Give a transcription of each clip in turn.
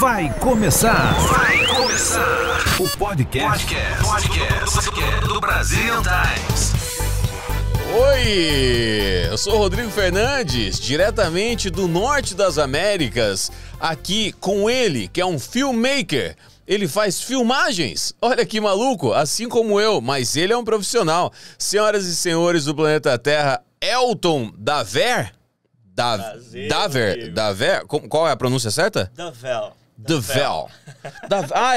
Vai começar o podcast do Brazilian Times. Oi, eu sou o Rodrigo Fernandes, diretamente do norte das Américas, aqui com ele, que é um filmmaker. Ele faz filmagens, olha que maluco, assim como eu, mas ele é um profissional. Senhoras e senhores do planeta Terra, Elton Davel, qual é a pronúncia certa? Davel.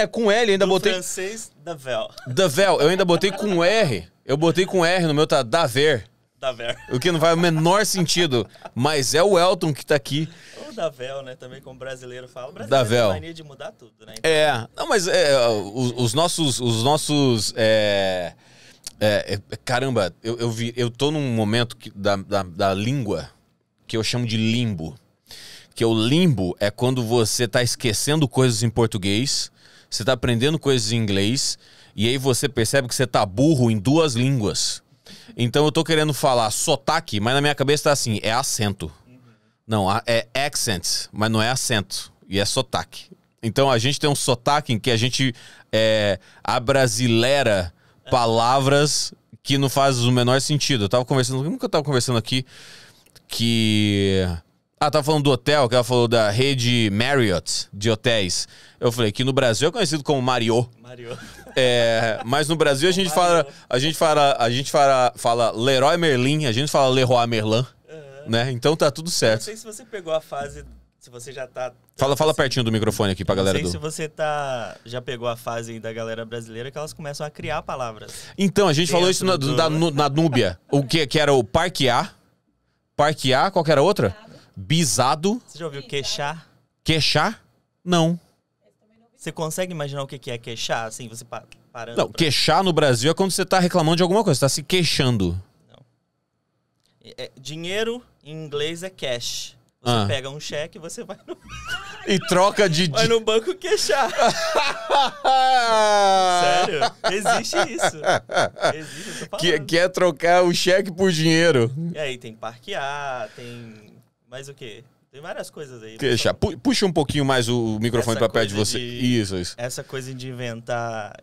É com L, ainda no botei... francês, Davel, eu ainda botei com R. Eu botei com R no meu, tá Daver. O que não faz o menor sentido, mas é o Elton que tá aqui. Ou Davel, né? Também como brasileiro fala. O brasileiro tem mania de mudar tudo, né? Então... É, não, mas caramba, eu tô num momento que, da língua que eu chamo de limbo. Que o limbo é quando você tá esquecendo coisas em português, você tá aprendendo coisas em inglês, e aí você percebe que você tá burro em duas línguas. Então eu tô querendo falar sotaque, mas na minha cabeça tá assim, é acento. Não, é accent, mas não é acento. E é sotaque. Então a gente tem um sotaque em que a gente abrasileira palavras que não fazem o menor sentido. Eu tava conversando... Como que eu tava conversando aqui? Que... Ah, tava falando do hotel, que ela falou da rede Marriott de hotéis. Eu falei que no Brasil é conhecido como Marriott. É, mas no Brasil a gente fala Leroy Merlin, a gente fala Leroy Merlin, né? Então tá tudo certo. Não sei se você pegou a fase, se você já tá... Fala pertinho do microfone aqui pra galera do... Não sei se você já pegou a fase da galera brasileira que elas começam a criar palavras. Então, a gente falou isso na Núbia, o que era o parquear, qual que era a outra? Bizado. Você já ouviu queixar? Queixar? Não. Você consegue imaginar o que é queixar? Assim, você parando... Não, queixar no Brasil é quando você tá reclamando de alguma coisa, você tá se queixando. Não. Dinheiro, em inglês, é cash. Você pega um cheque e você vai no... E troca de... Vai no banco queixar. Sério, existe isso. Existe, eu tô falando. Que é trocar o cheque por dinheiro. E aí tem parquear, tem... Mas o quê? Tem várias coisas aí. Queixar. Puxa um pouquinho mais o microfone pra perto de você. Isso. Essa coisa de inventar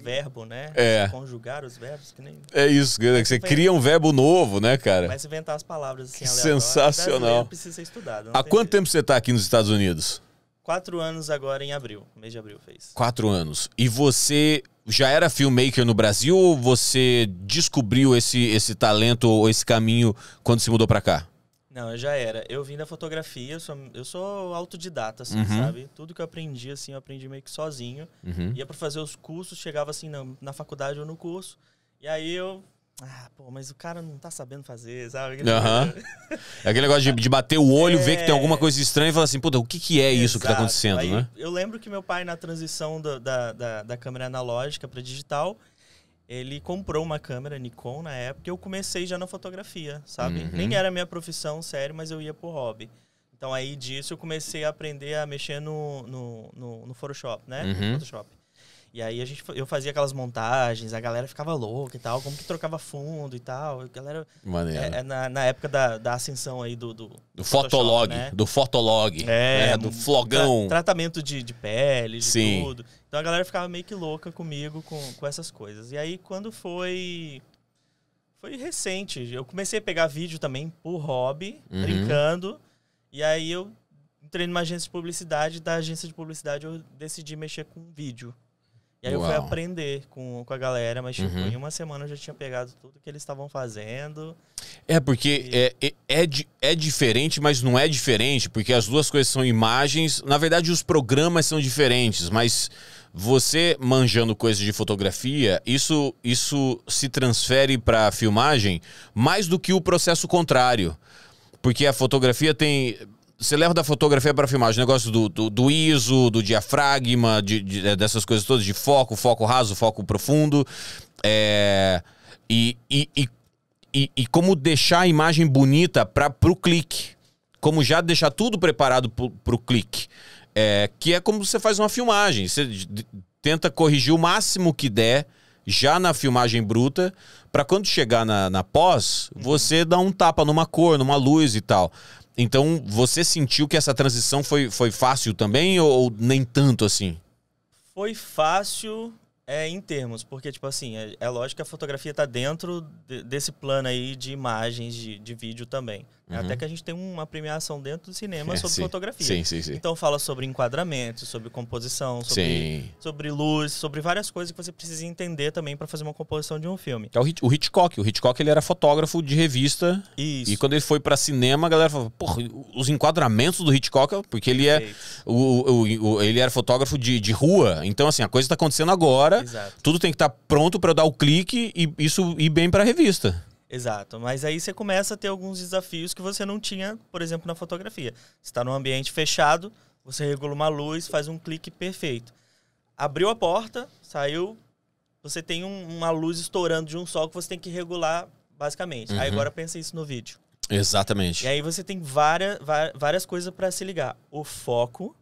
verbo, né? É. Conjugar os verbos. Que nem... É isso. Que você cria um verbo novo, né, cara? Começa a inventar as palavras assim, aleatórias. Sensacional. Precisa ser estudado. Há quanto tempo você tá aqui nos Estados Unidos? 4 anos agora em abril. Mês de abril fez. 4 anos. E você já era filmmaker no Brasil ou você descobriu esse talento ou esse caminho quando se mudou pra cá? Não, eu já era. Eu vim da fotografia, eu sou autodidata, assim, sabe? Tudo que eu aprendi, assim, eu aprendi meio que sozinho. Ia pra fazer os cursos, chegava, assim, na faculdade ou no curso. E aí eu... Ah, pô, mas o cara não tá sabendo fazer, sabe? Aquele negócio de bater o olho, ver que tem alguma coisa estranha e falar assim, puta, o que é isso que tá acontecendo, aí, né? Eu lembro que meu pai, na transição da câmera analógica pra digital... Ele comprou uma câmera Nikon na época e eu comecei já na fotografia, sabe? Nem era minha profissão, sério, mas eu ia pro hobby. Então aí disso eu comecei a aprender a mexer no Photoshop, né? Photoshop. E aí eu fazia aquelas montagens, a galera ficava louca e tal, como que trocava fundo e tal. A galera... na época da ascensão aí do Fotolog, né? Do Fotolog, do flogão. Tratamento de pele, de tudo. Então a galera ficava meio que louca comigo com essas coisas. E aí quando foi recente, eu comecei a pegar vídeo também por hobby, brincando. E aí eu entrei numa agência de publicidade, da agência de publicidade eu decidi mexer com vídeo. E aí eu fui aprender com a galera, mas tipo, em uma semana eu já tinha pegado tudo que eles estavam fazendo. É, porque é diferente, mas não é diferente, porque as duas coisas são imagens. Na verdade, os programas são diferentes, mas você manjando coisas de fotografia, isso se transfere para a filmagem mais do que o processo contrário. Porque a fotografia tem... Você leva da fotografia para filmagem, o negócio do ISO, do diafragma, dessas coisas todas, de foco raso, foco profundo. E como deixar a imagem bonita para o clique. Como já deixar tudo preparado para o clique. Que é como você faz uma filmagem. Você tenta corrigir o máximo que der já na filmagem bruta, para quando chegar na pós, você dá um tapa numa cor, numa luz e tal. Então, você sentiu que essa transição foi fácil também ou nem tanto assim? Foi fácil em termos, porque, tipo assim, é lógico que a fotografia tá dentro desse plano aí de imagens, de vídeo também. Uhum. Até que a gente tem uma premiação dentro do cinema sobre fotografia. Sim, sim, sim. Então fala sobre enquadramento, sobre composição, sobre luz, sobre várias coisas que você precisa entender também para fazer uma composição de um filme. É o Hitchcock. O Hitchcock, ele era fotógrafo de revista. Isso. E quando ele foi para cinema, a galera falou, porra, os enquadramentos do Hitchcock, porque ele ele era fotógrafo de rua. Então, assim, a coisa tá acontecendo agora. Exato. Tudo tem que estar pronto para eu dar o clique e isso ir bem para a revista. Exato, mas aí você começa a ter alguns desafios que você não tinha, por exemplo, na fotografia. Você está num ambiente fechado, você regula uma luz, faz um clique perfeito. Abriu a porta, saiu, você tem uma luz estourando de um sol que você tem que regular, basicamente. Uhum. Aí agora pensa isso no vídeo. Exatamente. E aí você tem várias coisas para se ligar. O foco,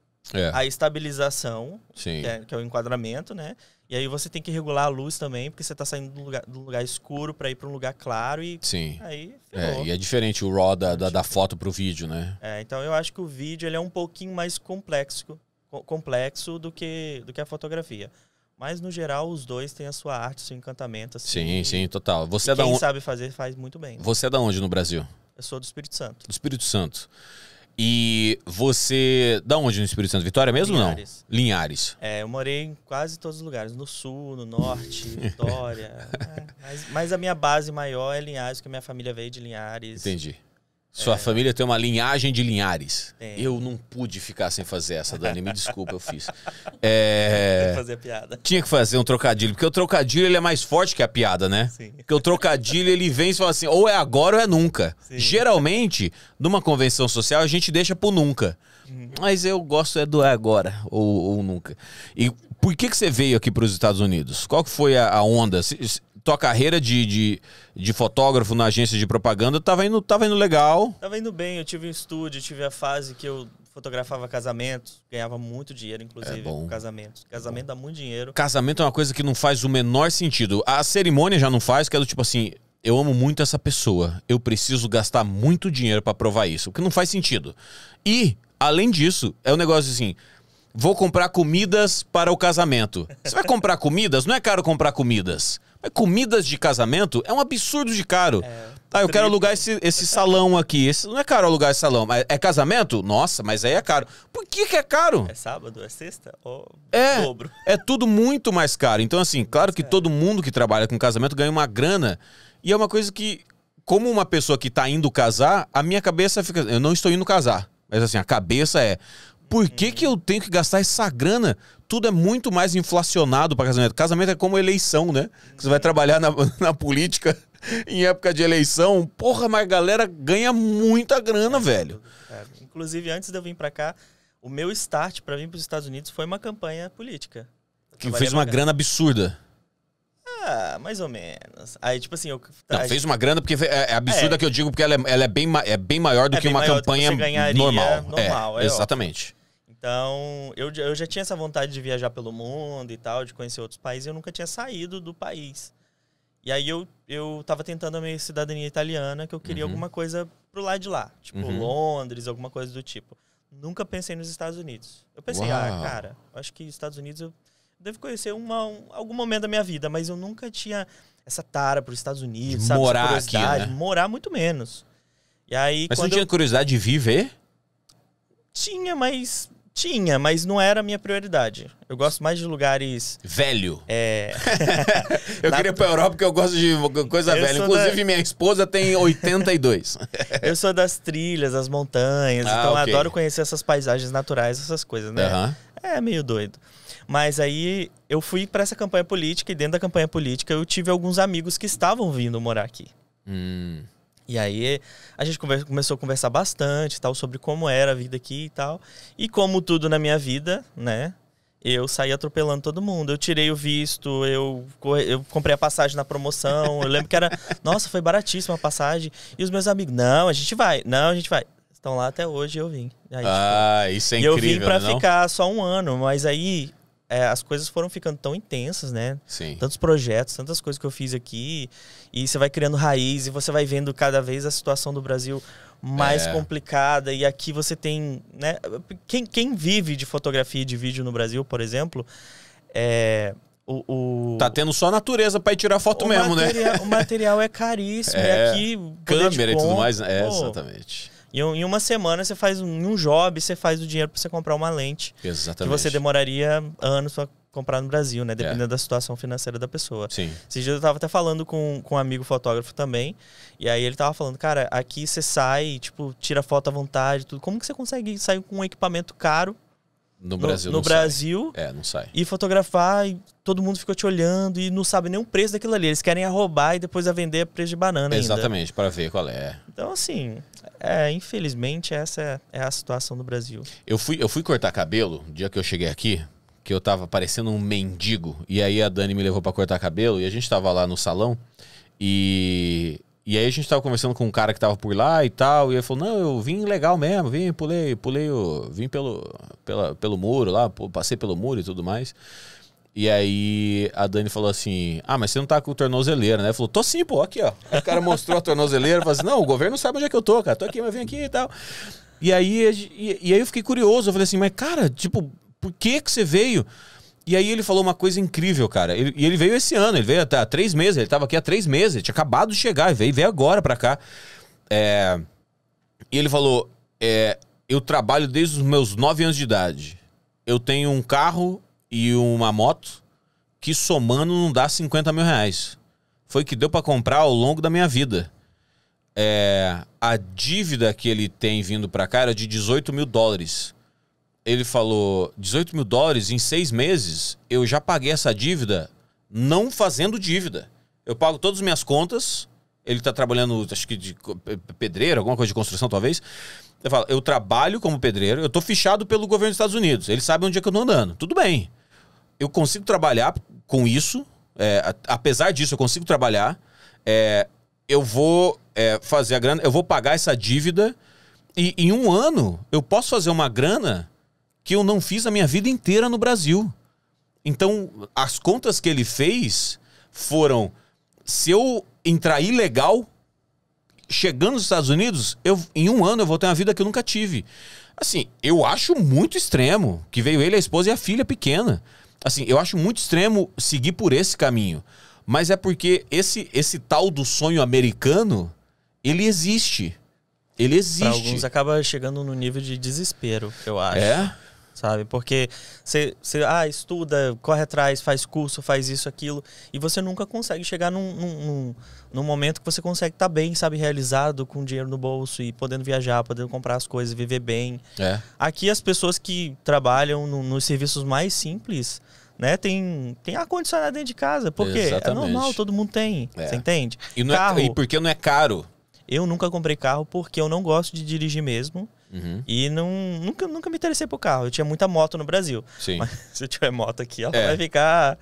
a estabilização, que é o enquadramento, né? E aí você tem que regular a luz também, porque você tá saindo de um lugar escuro para ir para um lugar claro e aí ferrou. E é diferente o RAW da foto pro vídeo, né? Então eu acho que o vídeo ele é um pouquinho mais complexo do que a fotografia. Mas, no geral, os dois têm a sua arte, seu encantamento. Assim, sim, total. Você quem sabe fazer faz muito bem. Né? Você é da onde no Brasil? Eu sou do Espírito Santo. Do Espírito Santo. E você... Da onde no Espírito Santo? Vitória mesmo ou não? Linhares. Eu morei em quase todos os lugares. No sul, no norte, Vitória. Mas a minha base maior é Linhares, porque minha família veio de Linhares. Entendi. Sua família tem uma linhagem de Linhares. Eu não pude ficar sem fazer essa, Dani. Me desculpa, eu fiz. Tinha que fazer a piada. Tinha que fazer um trocadilho. Porque o trocadilho ele é mais forte que a piada, né? Sim. Porque o trocadilho ele vem e fala assim, ou é agora ou é nunca. Sim. Geralmente, numa convenção social, a gente deixa pro nunca. Mas eu gosto do agora ou nunca. E por que você veio aqui para os Estados Unidos? Qual que foi a onda? Tua carreira de fotógrafo na agência de propaganda tava indo legal. Tava indo bem, eu tive um estúdio, tive a fase que eu fotografava casamentos, ganhava muito dinheiro, inclusive, com casamentos. Casamento dá muito dinheiro. Casamento é uma coisa que não faz o menor sentido. A cerimônia já não faz, que é do tipo assim, eu amo muito essa pessoa, eu preciso gastar muito dinheiro pra provar isso, o que não faz sentido. E, além disso, é um negócio assim... Vou comprar comidas para o casamento. Você vai comprar comidas? Não é caro comprar comidas. Mas comidas de casamento é um absurdo de caro. Eu quero alugar esse salão aqui. Não é caro alugar esse salão. Mas é casamento? Nossa, mas aí é caro. Por que é caro? É sábado? É sexta? Ou dobro? É tudo muito mais caro. Então, assim, claro que todo mundo que trabalha com casamento ganha uma grana. E é uma coisa que, como uma pessoa que está indo casar, a minha cabeça fica... Eu não estou indo casar. Mas, assim, a cabeça é... Por que eu tenho que gastar essa grana? Tudo é muito mais inflacionado para casamento. Casamento é como eleição, né? Você vai trabalhar na política em época de eleição. Porra, mas a galera ganha muita grana, velho. Inclusive, antes de eu vir para cá, o meu start para vir para os Estados Unidos foi uma campanha política. Que fez uma grana absurda. Mais ou menos. Aí, tipo assim... fez uma grana porque é absurda que eu digo, porque ela é bem maior do que uma campanha normal. Exatamente. Então, eu já tinha essa vontade de viajar pelo mundo e tal, de conhecer outros países, e eu nunca tinha saído do país. E aí eu tava tentando a minha cidadania italiana, que eu queria alguma coisa pro lado de lá. Tipo, Londres, alguma coisa do tipo. Nunca pensei nos Estados Unidos. Eu pensei, cara, acho que Estados Unidos eu devo conhecer algum momento da minha vida, mas eu nunca tinha essa tara pros Estados Unidos, sabe? Morar aqui, né? Morar muito menos. E aí, mas você não tinha curiosidade de viver? Tinha, mas não era a minha prioridade. Eu gosto mais de lugares... Velho. Eu queria ir pra Europa porque eu gosto de coisa velha. Inclusive, minha esposa tem 82. Eu sou das trilhas, das montanhas. Então, eu adoro conhecer essas paisagens naturais, essas coisas, né? É meio doido. Mas aí, eu fui pra essa campanha política. E dentro da campanha política, eu tive alguns amigos que estavam vindo morar aqui. E aí, a gente começou a conversar bastante tal, sobre como era a vida aqui e tal. E como tudo na minha vida, né? Eu saí atropelando todo mundo. Eu tirei o visto, eu comprei a passagem na promoção. Eu lembro que era... Nossa, foi baratíssima a passagem. E os meus amigos, não, a gente vai. Estão lá até hoje e eu vim. Aí, isso é incrível, né? E eu vim pra ficar só um ano, mas aí... as coisas foram ficando tão intensas, né? Sim. Tantos projetos, tantas coisas que eu fiz aqui. E você vai criando raiz e você vai vendo cada vez a situação do Brasil mais complicada. E aqui você tem... né, quem vive de fotografia e de vídeo no Brasil, por exemplo... Tá tendo só natureza pra ir tirar foto mesmo, né? O material é caríssimo. E aqui... câmera e tudo mais. É, exatamente. Em uma semana, você faz um job, você faz o dinheiro pra você comprar uma lente. Exatamente. Que você demoraria anos pra comprar no Brasil, né? Dependendo da situação financeira da pessoa. Sim. Esse dia eu tava até falando com um amigo fotógrafo também. E aí ele tava falando, cara, aqui você sai, tipo, tira foto à vontade, tudo. Como que você consegue sair com um equipamento caro No Brasil, não sai. E fotografar, e todo mundo ficou te olhando e não sabe nem o preço daquilo ali. Eles querem arrobar e depois a vender a preço de banana. Exatamente, para ver qual é. Então, assim, infelizmente, essa é a situação do Brasil. Eu fui cortar cabelo, no dia que eu cheguei aqui, que eu tava parecendo um mendigo. E aí a Dani me levou para cortar cabelo e a gente tava lá no salão e... E aí a gente tava conversando com um cara que tava por lá e tal, e ele falou, não, eu vim legal mesmo, vim, pulei, vim pelo muro lá, passei pelo muro e tudo mais. E aí a Dani falou assim, ah, mas você não tá com tornozeleira, né? Ele falou, tô sim, pô, aqui, ó. Aí o cara mostrou a tornozeleira, falou assim, não, o governo não sabe onde é que eu tô, cara, tô aqui, mas vim aqui e tal. E aí eu fiquei curioso, eu falei assim, mas cara, tipo, por que você veio? E aí ele falou uma coisa incrível, cara. Ele veio esse ano, ele veio há 3 meses, ele tava aqui há 3 meses, ele tinha acabado de chegar, ele veio agora pra cá. E ele falou, eu trabalho desde os meus 9 anos de idade. Eu tenho um carro e uma moto que somando não dá 50 mil reais. Foi o que deu pra comprar ao longo da minha vida. A dívida que ele tem vindo pra cá era de 18 mil dólares. Ele falou, 18 mil dólares em 6 meses, eu já paguei essa dívida não fazendo dívida. Eu pago todas as minhas contas, ele tá trabalhando, acho que de pedreiro, alguma coisa de construção talvez. Ele fala, eu trabalho como pedreiro, eu tô fichado pelo governo dos Estados Unidos, ele sabe onde é que eu tô andando, tudo bem. Eu consigo trabalhar com isso, apesar disso eu consigo trabalhar, eu vou fazer a grana, eu vou pagar essa dívida e em 1 ano eu posso fazer uma grana que eu não fiz a minha vida inteira no Brasil. Então, as contas que ele fez foram... Se eu entrar ilegal, chegando nos Estados Unidos, em 1 ano eu vou ter uma vida que eu nunca tive. Assim, eu acho muito extremo que veio ele, a esposa e a filha pequena. Assim, eu acho muito extremo seguir por esse caminho. Mas é porque esse tal do sonho americano, ele existe. Ele existe. Pra alguns acaba chegando no nível de desespero, eu acho. Sabe? Porque você estuda, corre atrás, faz curso, faz isso, aquilo, e você nunca consegue chegar num momento que você consegue estar bem, sabe? Realizado, com dinheiro no bolso e podendo viajar, podendo comprar as coisas, viver bem. Aqui as pessoas que trabalham nos serviços mais simples, né, tem ar-condicionado dentro de casa. Porque é normal, todo mundo tem. Você entende? E, porque não é caro. Eu nunca comprei carro porque eu não gosto de dirigir mesmo. E nunca me interessei por carro. Eu tinha muita moto no Brasil. Sim. Mas se eu tiver moto aqui, ela vai ficar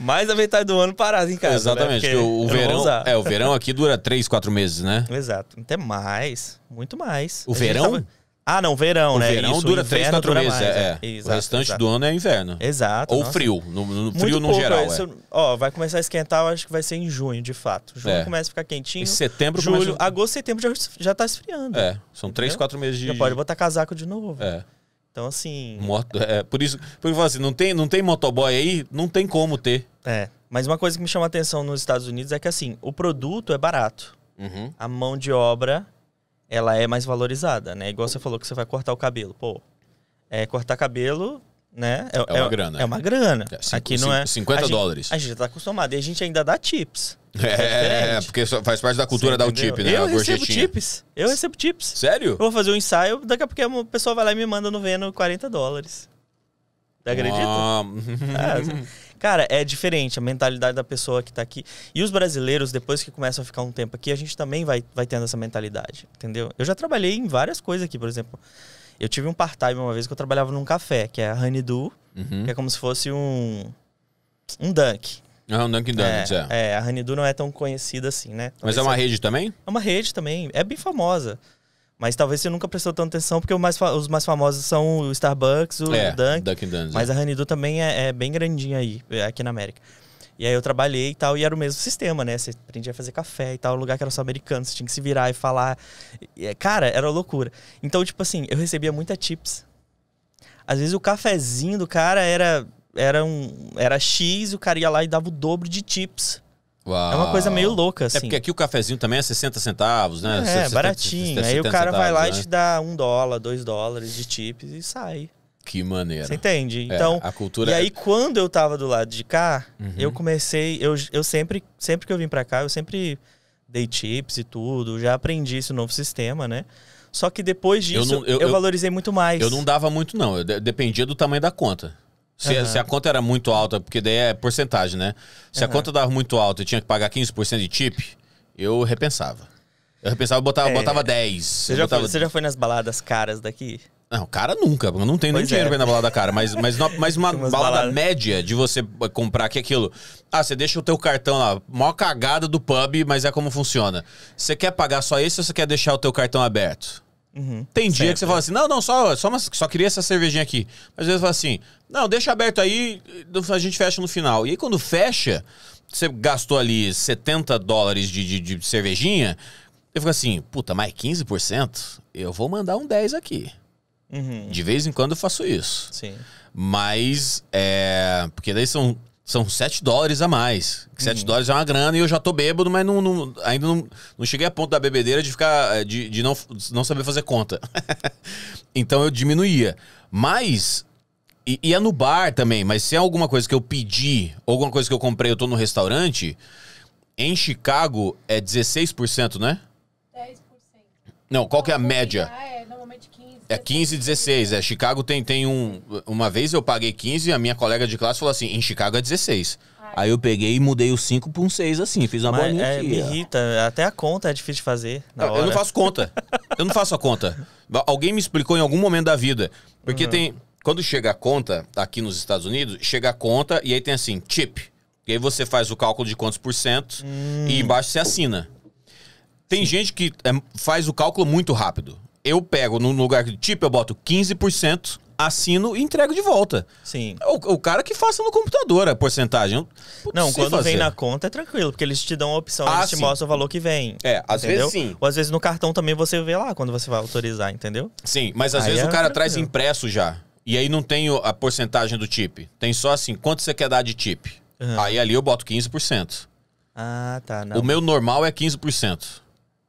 mais da metade do ano parada em casa. Exatamente. Né? O verão aqui dura 3, 4 meses, né? Exato. Até mais. Muito mais. O verão? Ah, não. Verão, né? O verão dura 3, 4 meses. Exato, o restante do ano é inverno. Exato. Ou frio. No frio no geral. Vai começar a esquentar, eu acho que vai ser em junho, de fato. Junho começa a ficar quentinho. Em setembro, julho, agosto, setembro já tá esfriando. São 3, 4 meses de... Já pode botar casaco de novo. Então, assim... por isso, porque eu falo assim, não tem motoboy aí, não tem como ter. Mas uma coisa que me chama a atenção nos Estados Unidos é que, assim, o produto é barato. A mão de obra... ela é mais valorizada, né? Igual você falou que você vai cortar o cabelo. Pô, cortar cabelo, né? É uma grana. É uma grana. Aqui não é... 50 dólares. A gente já tá acostumado. E a gente ainda dá tips. Porque faz parte da cultura dar o tip, né? Eu recebo tips. Eu recebo tips. Sério? Eu vou fazer um ensaio, daqui a pouco a pessoa vai lá e me manda no Veno 40 dólares. Você acredita? Cara, é diferente a mentalidade da pessoa que tá aqui. E os brasileiros, depois que começam a ficar um tempo aqui, a gente também vai tendo essa mentalidade, entendeu? Eu já trabalhei em várias coisas aqui, por exemplo. Eu tive um part-time uma vez que eu trabalhava num café, que é a Honeydew, que é como se fosse um Dunkin'. Um Dunkin' Donuts, a Honeydew não é tão conhecida assim, né? Talvez. Mas é uma rede também? É uma rede também, é bem famosa. Mas talvez você nunca prestou tanta atenção, porque os mais famosos são o Starbucks, o Dunkin'. Mas a Honeydew também é bem grandinha aí, aqui na América. E aí eu trabalhei e tal, e era o mesmo sistema, né? Você aprendia a fazer café e tal, um lugar que era só americano, você tinha que se virar e falar. Cara, era loucura. Então, tipo assim, eu recebia muita tips. Às vezes o cafezinho do cara era X, o cara ia lá e dava o dobro de tips. Uau. É uma coisa meio louca, assim. É porque aqui o cafezinho também é 60 centavos, né? É, baratinho. Aí o cara vai lá e te dá $1, $2 de tips e sai. Que maneira. Você entende? Então, a cultura... E aí, quando eu tava do lado de cá, eu comecei... Eu sempre que eu vim pra cá, eu sempre dei tips e tudo. Já aprendi esse novo sistema, né? Só que depois disso, eu valorizei muito mais. Eu não dava muito, não. Eu dependia do tamanho da conta. Se a conta era muito alta, porque daí é porcentagem, né? Se a conta dava muito alta e tinha que pagar 15% de tip, eu repensava. Eu repensava, botava 10. Você já foi nas baladas caras daqui? Não, cara nunca, eu não tenho nem dinheiro pra ir na balada cara, mas uma balada média de você comprar que é aquilo. Ah, você deixa o teu cartão lá, maior cagada do pub, mas é como funciona. Você quer pagar só esse ou você quer deixar o teu cartão aberto? Tem dia que você fala assim, não, só queria essa cervejinha aqui. Mas às vezes fala assim, não, deixa aberto aí, a gente fecha no final. E aí quando fecha, você gastou ali $70 de cervejinha, eu fico assim, puta, mais 15%? Eu vou mandar um 10 aqui. De vez em quando eu faço isso. Sim. Mas, porque daí são $7 a mais. $7 é uma grana e eu já tô bêbado, mas ainda não cheguei a ponto da bebedeira de ficar de não saber fazer conta. Então eu diminuía. Mas, e é no bar também, mas se é alguma coisa que eu pedi, ou alguma coisa que eu comprei, eu tô no restaurante, em Chicago é 16%, né? 10%. Não, qual que é a média? Normalmente 15%. É 15, 16. É, Chicago tem um... Uma vez eu paguei 15 e a minha colega de classe falou assim, em Chicago é 16. Ai. Aí eu peguei e mudei o 5 para um 6, assim. Fiz uma bolinha aqui. Me irrita. Até a conta é difícil de fazer na hora. Eu não faço conta. Eu não faço a conta. Alguém me explicou em algum momento da vida. Porque tem... Quando chega a conta, aqui nos Estados Unidos, chega a conta e aí tem assim, tip. E aí você faz o cálculo de quantos por cento e embaixo você assina. Tem gente que faz o cálculo muito rápido. Eu pego no lugar de tipo, eu boto 15%, assino e entrego de volta. Sim. O cara que faça no computador a porcentagem. Não, quando vem na conta é tranquilo, porque eles te dão a opção, eles te mostram o valor que vem. É, às vezes sim. Ou às vezes no cartão também você vê lá quando você vai autorizar, entendeu? Sim, mas às vezes o cara traz impresso já. E aí não tem a porcentagem do tip. Tem só assim, quanto você quer dar de tip? Aí ali eu boto 15%. Ah, tá. Não. O meu normal é 15%.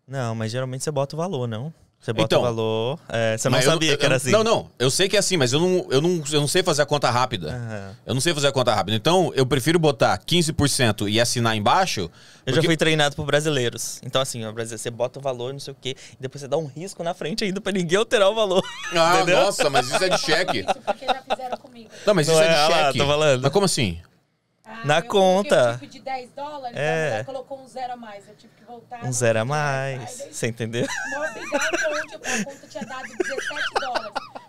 Não, mas geralmente você bota o valor, não? Você bota o valor... você não sabia que era assim. Não. Eu sei que é assim, mas eu não sei fazer a conta rápida. Eu não sei fazer a conta rápida. Então, eu prefiro botar 15% e assinar embaixo... Eu já fui treinado por brasileiros. Então, assim, você bota o valor, não sei o quê, e depois você dá um risco na frente ainda pra ninguém alterar o valor. Ah, nossa, mas isso é de cheque. Isso porque já fizeram comigo. Não, mas isso é de cheque. Lá, tô falando. Mas como assim? Na conta. Eu tive de $10, ela colocou um zero a mais. Eu tive que voltar. Um zero a mais. Aí, você entendeu? A conta tinha dado $17.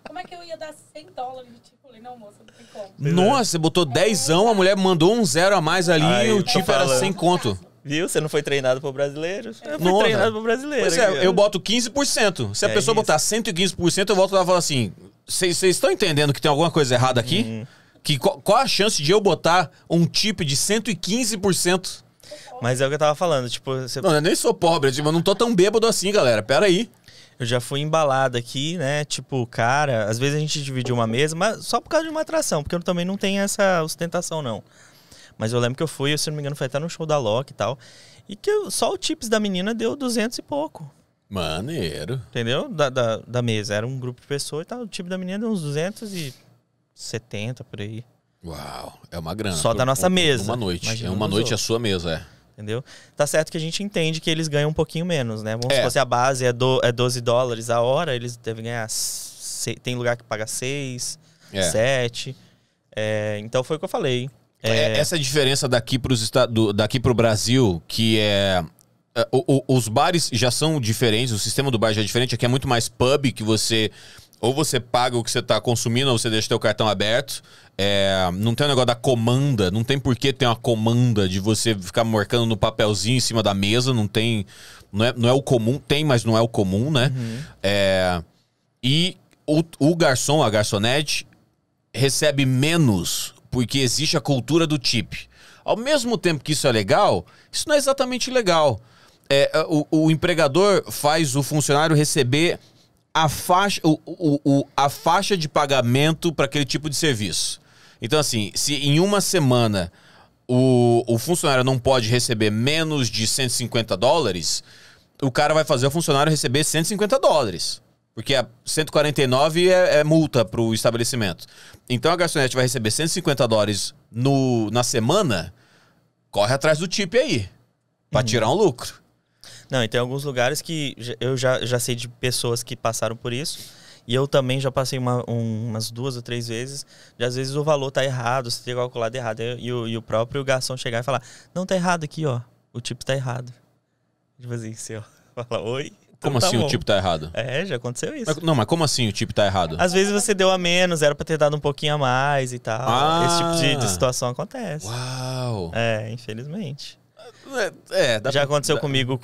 Como é que eu ia dar $100? Tipo, falei, não, moça, não tem como. Nossa, você botou dezão, a mulher mandou um zero a mais ali e o tipo era 100 conto. Viu? Você não foi treinado por brasileiros? Eu fui treinado por brasileiros. Pois é, eu boto 15%. Se a pessoa botar 115%, eu volto lá e falo assim, vocês estão entendendo que tem alguma coisa errada aqui? Qual a chance de eu botar um tip de 115%? Mas é o que eu tava falando, tipo... Você... Não, eu nem sou pobre, eu não tô tão bêbado assim, galera, pera aí. Eu já fui embalado aqui, né, tipo, cara, às vezes a gente dividiu uma mesa, mas só por causa de uma atração, porque eu também não tenho essa ostentação, não. Mas eu lembro que eu fui, se não me engano, foi até no show da Loki e tal, e que só o tips da menina deu 200 e pouco. Maneiro. Entendeu? Da mesa, era um grupo de pessoas e tal, o tip da menina deu uns 270 por aí. Uau, é uma grana. Só da nossa mesa. Uma noite. Imagina uma noite a sua mesa, Entendeu? Tá certo que a gente entende que eles ganham um pouquinho menos, né? Vamos supor, se a base é $12 a hora, eles devem ganhar... Tem lugar que paga 6, 7. Então foi o que eu falei. Essa diferença daqui pro Brasil, que é... Os bares já são diferentes, o sistema do bar já é diferente. Aqui é muito mais pub que você... Ou você paga o que você tá consumindo, ou você deixa o teu cartão aberto. Não tem o negócio da comanda. Não tem por que ter uma comanda de você ficar marcando no papelzinho em cima da mesa. Não tem... Não é o comum. Tem, mas não é o comum, né? E o garçom, a garçonete, recebe menos porque existe a cultura do tip. Ao mesmo tempo que isso é legal, isso não é exatamente legal. O empregador faz o funcionário receber a faixa, a faixa de pagamento para aquele tipo de serviço. Então, assim, se em uma semana o funcionário não pode receber menos de 150 dólares, o cara vai fazer o funcionário receber 150 dólares. Porque a 149 é multa para o estabelecimento. Então a garçonete vai receber 150 dólares na semana, corre atrás do tip aí, para tirar um lucro. Não, e tem alguns lugares que eu já sei de pessoas que passaram por isso. E eu também já passei umas 2 ou 3 vezes. E às vezes o valor tá errado, você tem calculado errado. E o próprio garçom chegar e falar, não, tá errado aqui, ó. O tipo tá errado. Tipo assim, você fala, oi? Então, como tá assim bom. O tipo tá errado? É, já aconteceu isso. Mas, não, mas como assim o tipo tá errado? Às vezes você deu a menos, era pra ter dado um pouquinho a mais e tal. Esse tipo de situação acontece. Uau! É, infelizmente. Já aconteceu comigo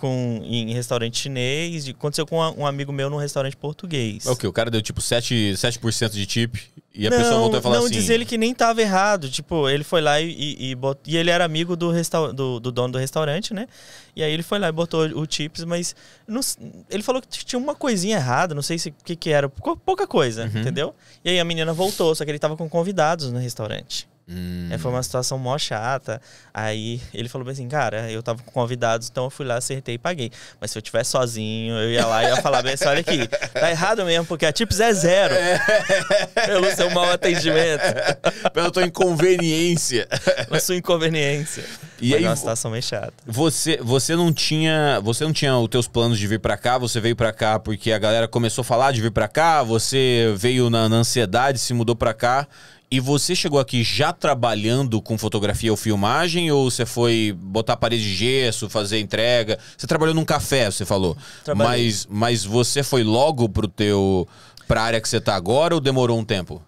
em restaurante chinês, aconteceu com um amigo meu num restaurante português. O cara deu tipo 7% de tip e a pessoa voltou a falar assim... Não, diz ele que nem tava errado, tipo, ele foi lá e ele era amigo do dono do restaurante, né? E aí ele foi lá e botou o tips, mas não, ele falou que tinha uma coisinha errada, não sei se que era, pouca coisa, entendeu? E aí a menina voltou, só que ele tava com convidados no restaurante. Foi uma situação mó chata. Aí ele falou assim, cara, eu tava com convidados, então eu fui lá, acertei e paguei. Mas se eu tivesse sozinho, eu ia lá e ia falar bem assim, olha aqui, tá errado mesmo, porque a tips é 0 pelo seu mau atendimento, pela tua inconveniência, pela sua inconveniência. E aí, uma situação meio chata. Você não tinha os teus planos de vir pra cá? Você veio pra cá porque a galera começou a falar de vir pra cá? Você veio na ansiedade, se mudou pra cá? E você chegou aqui já trabalhando com fotografia ou filmagem? Ou você foi botar parede de gesso, fazer entrega? Você trabalhou num café, você falou. Mas você foi logo pra área que você tá agora ou demorou um tempo?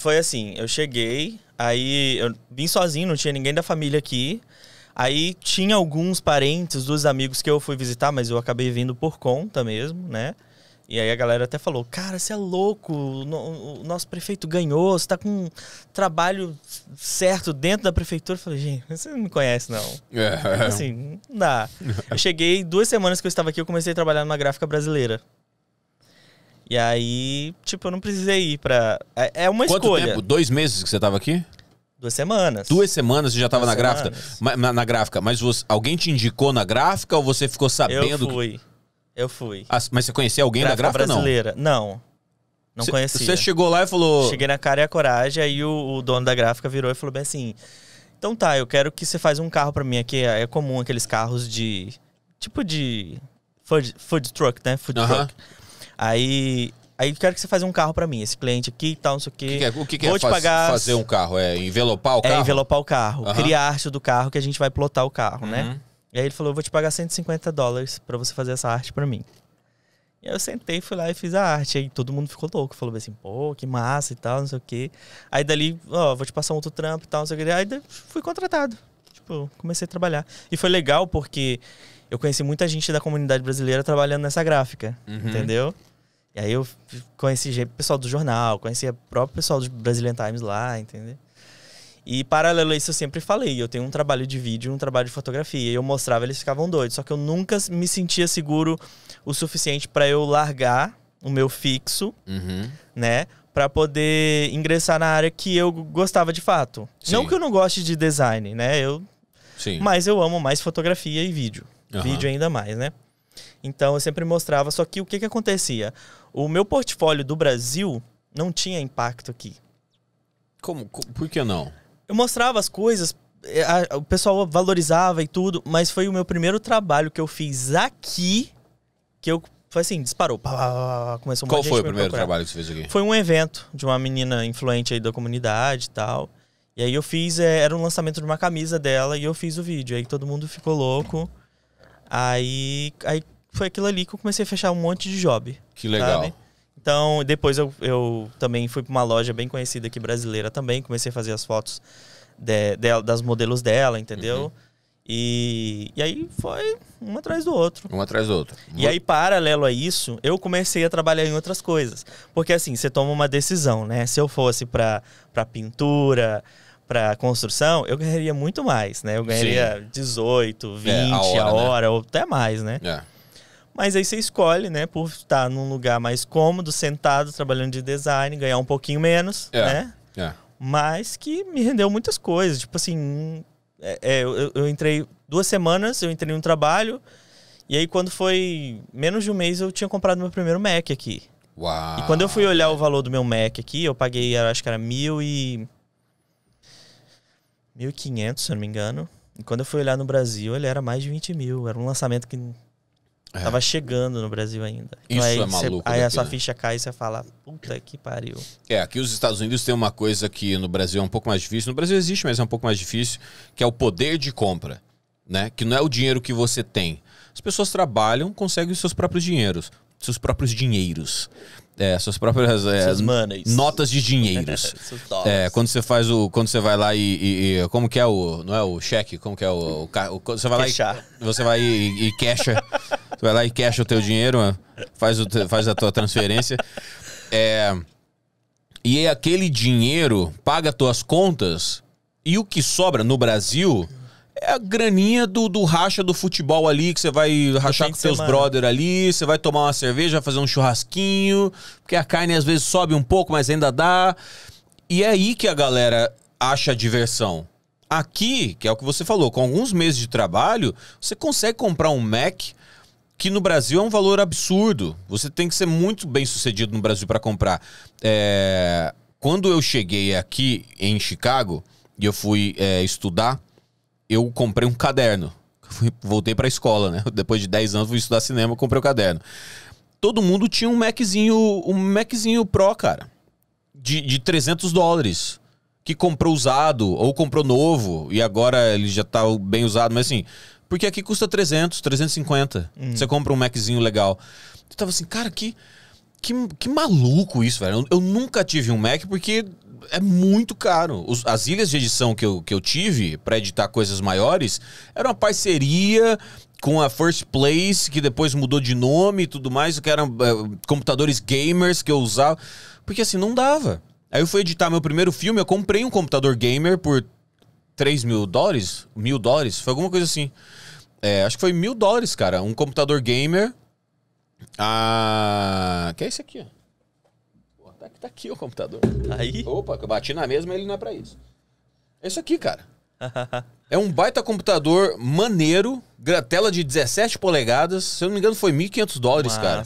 Foi assim, eu cheguei, aí eu vim sozinho, não tinha ninguém da família aqui. Aí tinha alguns parentes, dos amigos que eu fui visitar, mas eu acabei vindo por conta mesmo, né? E aí a galera até falou, cara, você é louco, o nosso prefeito ganhou, você tá com um trabalho certo dentro da prefeitura. Eu falei, gente, você não me conhece não. Assim, não dá. Eu cheguei, 2 semanas que eu estava aqui, eu comecei a trabalhar numa gráfica brasileira. E aí, tipo, eu não precisei ir pra... É uma escolha. Quanto tempo? 2 meses que você estava aqui? 2 semanas. 2 semanas você já estava na gráfica? Na gráfica. Mas alguém te indicou na gráfica ou você ficou sabendo? Eu fui. Eu fui. Ah, mas você conhecia alguém da gráfica brasileira? Não. Não conhecia. Você chegou lá e falou... Cheguei na cara e a coragem, aí o dono da gráfica virou e falou bem assim... Então tá, eu quero que você faz um carro pra mim aqui. É comum aqueles carros de... Tipo de... Food truck, né? Food truck. Aí eu quero que você faça um carro pra mim, esse cliente aqui e tal, não sei o quê. O que é fazer um carro? É envelopar o carro? É envelopar o carro. Criar a arte do carro que a gente vai plotar o carro, né? E aí ele falou, eu vou te pagar 150 dólares pra você fazer essa arte pra mim. E aí eu sentei, fui lá e fiz a arte. Aí todo mundo ficou louco. Falou assim, pô, que massa e tal, não sei o quê. Aí dali, ó, vou te passar um outro trampo e tal, não sei o quê. Aí fui contratado. Tipo, comecei a trabalhar. E foi legal porque eu conheci muita gente da comunidade brasileira trabalhando nessa gráfica, entendeu? E aí eu conheci o pessoal do jornal, conheci o próprio pessoal do Brazilian Times lá, entendeu? E paralelo a isso eu sempre falei, eu tenho um trabalho de vídeo e um trabalho de fotografia. E eu mostrava, eles ficavam doidos. Só que eu nunca me sentia seguro o suficiente para eu largar o meu fixo, né? Pra poder ingressar na área que eu gostava de fato. Sim. Não que eu não goste de design, né? Sim. Mas eu amo mais fotografia e vídeo. Vídeo ainda mais, né? Então eu sempre mostrava, só que o que acontecia? O meu portfólio do Brasil não tinha impacto aqui. Por que não? Eu mostrava as coisas, o pessoal valorizava e tudo, mas foi o meu primeiro trabalho que eu fiz aqui, que eu, foi assim, disparou. Começou um monte de gente me procurar. Qual foi o primeiro trabalho que você fez aqui? Foi um evento de uma menina influente aí da comunidade e tal. E aí eu fiz, era um lançamento de uma camisa dela e eu fiz o vídeo. Aí todo mundo ficou louco. Aí foi aquilo ali que eu comecei a fechar um monte de job. Que legal. Sabe? Então, depois eu também fui para uma loja bem conhecida aqui, brasileira também. Comecei a fazer as fotos das modelos dela, entendeu? E aí foi um atrás do outro. Um atrás do outro. E aí, paralelo a isso, eu comecei a trabalhar em outras coisas. Porque assim, você toma uma decisão, né? Se eu fosse para pintura, para construção, eu ganharia muito mais, né? Eu ganharia Sim. 18, 20 a hora, né? Ou até mais, né? É. Mas aí você escolhe, né? Por estar num lugar mais cômodo, sentado, trabalhando de design, ganhar um pouquinho menos, né? É. Mas que me rendeu muitas coisas. Tipo assim, eu entrei 2 semanas, eu entrei num trabalho, e aí quando foi menos de um mês eu tinha comprado meu primeiro Mac aqui. Uau. E quando eu fui olhar o valor do meu Mac aqui, eu paguei, acho que era 1.500, se eu não me engano. E quando eu fui olhar no Brasil, ele era mais de 20 mil. Era um lançamento que tava chegando no Brasil ainda. Isso aí, é maluco. Aí a sua ficha cai e você fala, puta que pariu. É, aqui os Estados Unidos tem uma coisa que no Brasil é um pouco mais difícil. No Brasil existe, mas é um pouco mais difícil, que é o poder de compra, né? Que não é o dinheiro que você tem. As pessoas trabalham, conseguem os seus próprios dinheiros. Seus próprios dinheiros. Suas próprias notas de dinheiros. Quando você faz o. Quando você vai lá e como que é o. Não é o cheque? Como que é o você vai Queixar. Lá e. Você vai e queixa. Você vai lá e queixa o teu dinheiro, faz a tua transferência. E aí aquele dinheiro paga tuas contas e o que sobra no Brasil. É a graninha do racha do futebol ali, que você vai rachar com seus brother ali, você vai tomar uma cerveja, fazer um churrasquinho, porque a carne às vezes sobe um pouco, mas ainda dá. E é aí que a galera acha diversão. Aqui, que é o que você falou, com alguns meses de trabalho, você consegue comprar um Mac, que no Brasil é um valor absurdo. Você tem que ser muito bem sucedido no Brasil para comprar. Quando eu cheguei aqui em Chicago, e eu fui estudar, eu comprei um caderno. Voltei pra escola, né? Depois de 10 anos fui estudar cinema, comprei um caderno. Todo mundo tinha um Maczinho Pro, cara. De $300. Que comprou usado ou comprou novo. E agora ele já tá bem usado. Mas assim, porque aqui custa 300, 350. Você compra um Maczinho legal. Eu tava assim, cara, que maluco isso, velho. Eu nunca tive um Mac porque... É muito caro. As ilhas de edição que eu tive para editar coisas maiores era uma parceria com a First Place, que depois mudou de nome e tudo mais, que eram computadores gamers que eu usava. Porque assim, não dava. Aí eu fui editar meu primeiro filme, eu comprei um computador gamer por $3.000, $1.000, foi alguma coisa assim. Acho que foi $1.000, cara. Um computador gamer. Que é esse aqui, ó. Tá aqui o computador. Aí? Opa, que eu bati na mesma, ele não é pra isso. É isso aqui, cara. É um baita computador maneiro, tela de 17 polegadas. Se eu não me engano, foi $1.500, cara.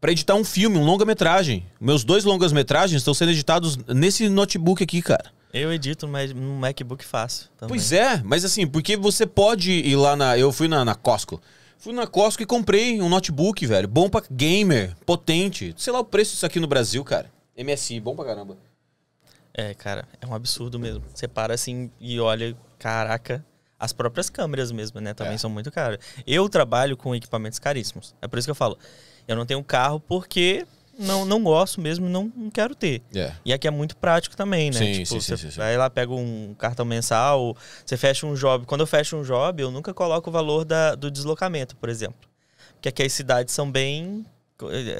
Pra editar um filme, um longa-metragem. Meus 2 longas-metragens estão sendo editados nesse notebook aqui, cara. Eu edito, mas no MacBook faço também. Pois é, mas assim, porque você pode ir lá na... Eu fui na Costco. Fui na Costco e comprei um notebook, velho. Bom pra gamer, potente. Sei lá o preço disso aqui no Brasil, cara. MSI, bom pra caramba. Cara, é um absurdo mesmo. Você para assim e olha, caraca, as próprias câmeras mesmo, né? Também são muito caras. Eu trabalho com equipamentos caríssimos. É por isso que eu falo, eu não tenho carro porque não gosto mesmo, não quero ter. E aqui é muito prático também, né? Sim, vai lá, pega um cartão mensal, você fecha um job. Quando eu fecho um job, eu nunca coloco o valor do deslocamento, por exemplo. Porque aqui as cidades são bem...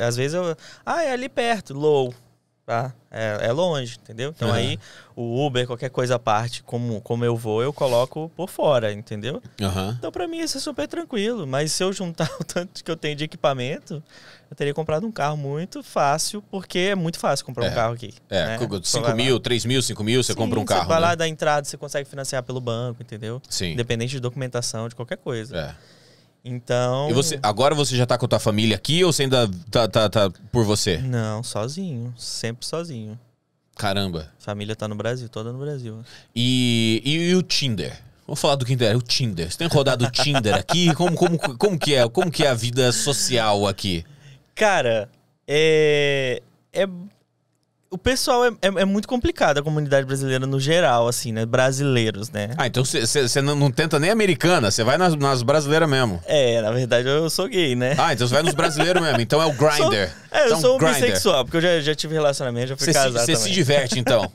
Às vezes eu... é ali perto, low. Tá? É longe, entendeu? Então aí o Uber, qualquer coisa à parte, como eu vou, eu coloco por fora, entendeu? Então pra mim isso é super tranquilo. Mas se eu juntar o tanto que eu tenho de equipamento, eu teria comprado um carro muito fácil, porque é muito fácil comprar um carro aqui. 5 mil, 3 mil, 5 mil, você compra um carro. Você vai lá da entrada, você consegue financiar pelo banco, entendeu? Sim. Independente de documentação, de qualquer coisa. Então... E agora você já tá com a tua família aqui ou você ainda tá por você? Não, sozinho. Sempre sozinho. Caramba. Família tá no Brasil, toda no Brasil. E o Tinder? Vamos falar do que interessa, o Tinder. Você tem rodado o Tinder aqui? Como que é a vida social aqui? Cara, o pessoal é muito complicado, a comunidade brasileira no geral, assim, né? Brasileiros, né? Então você não tenta nem americana, você vai nas brasileiras mesmo. Na verdade eu sou gay, né? Então você vai nos brasileiros mesmo, então é o Grindr. Eu sou um bissexual, porque eu já tive relacionamento, já fui casado também. Você se diverte, então.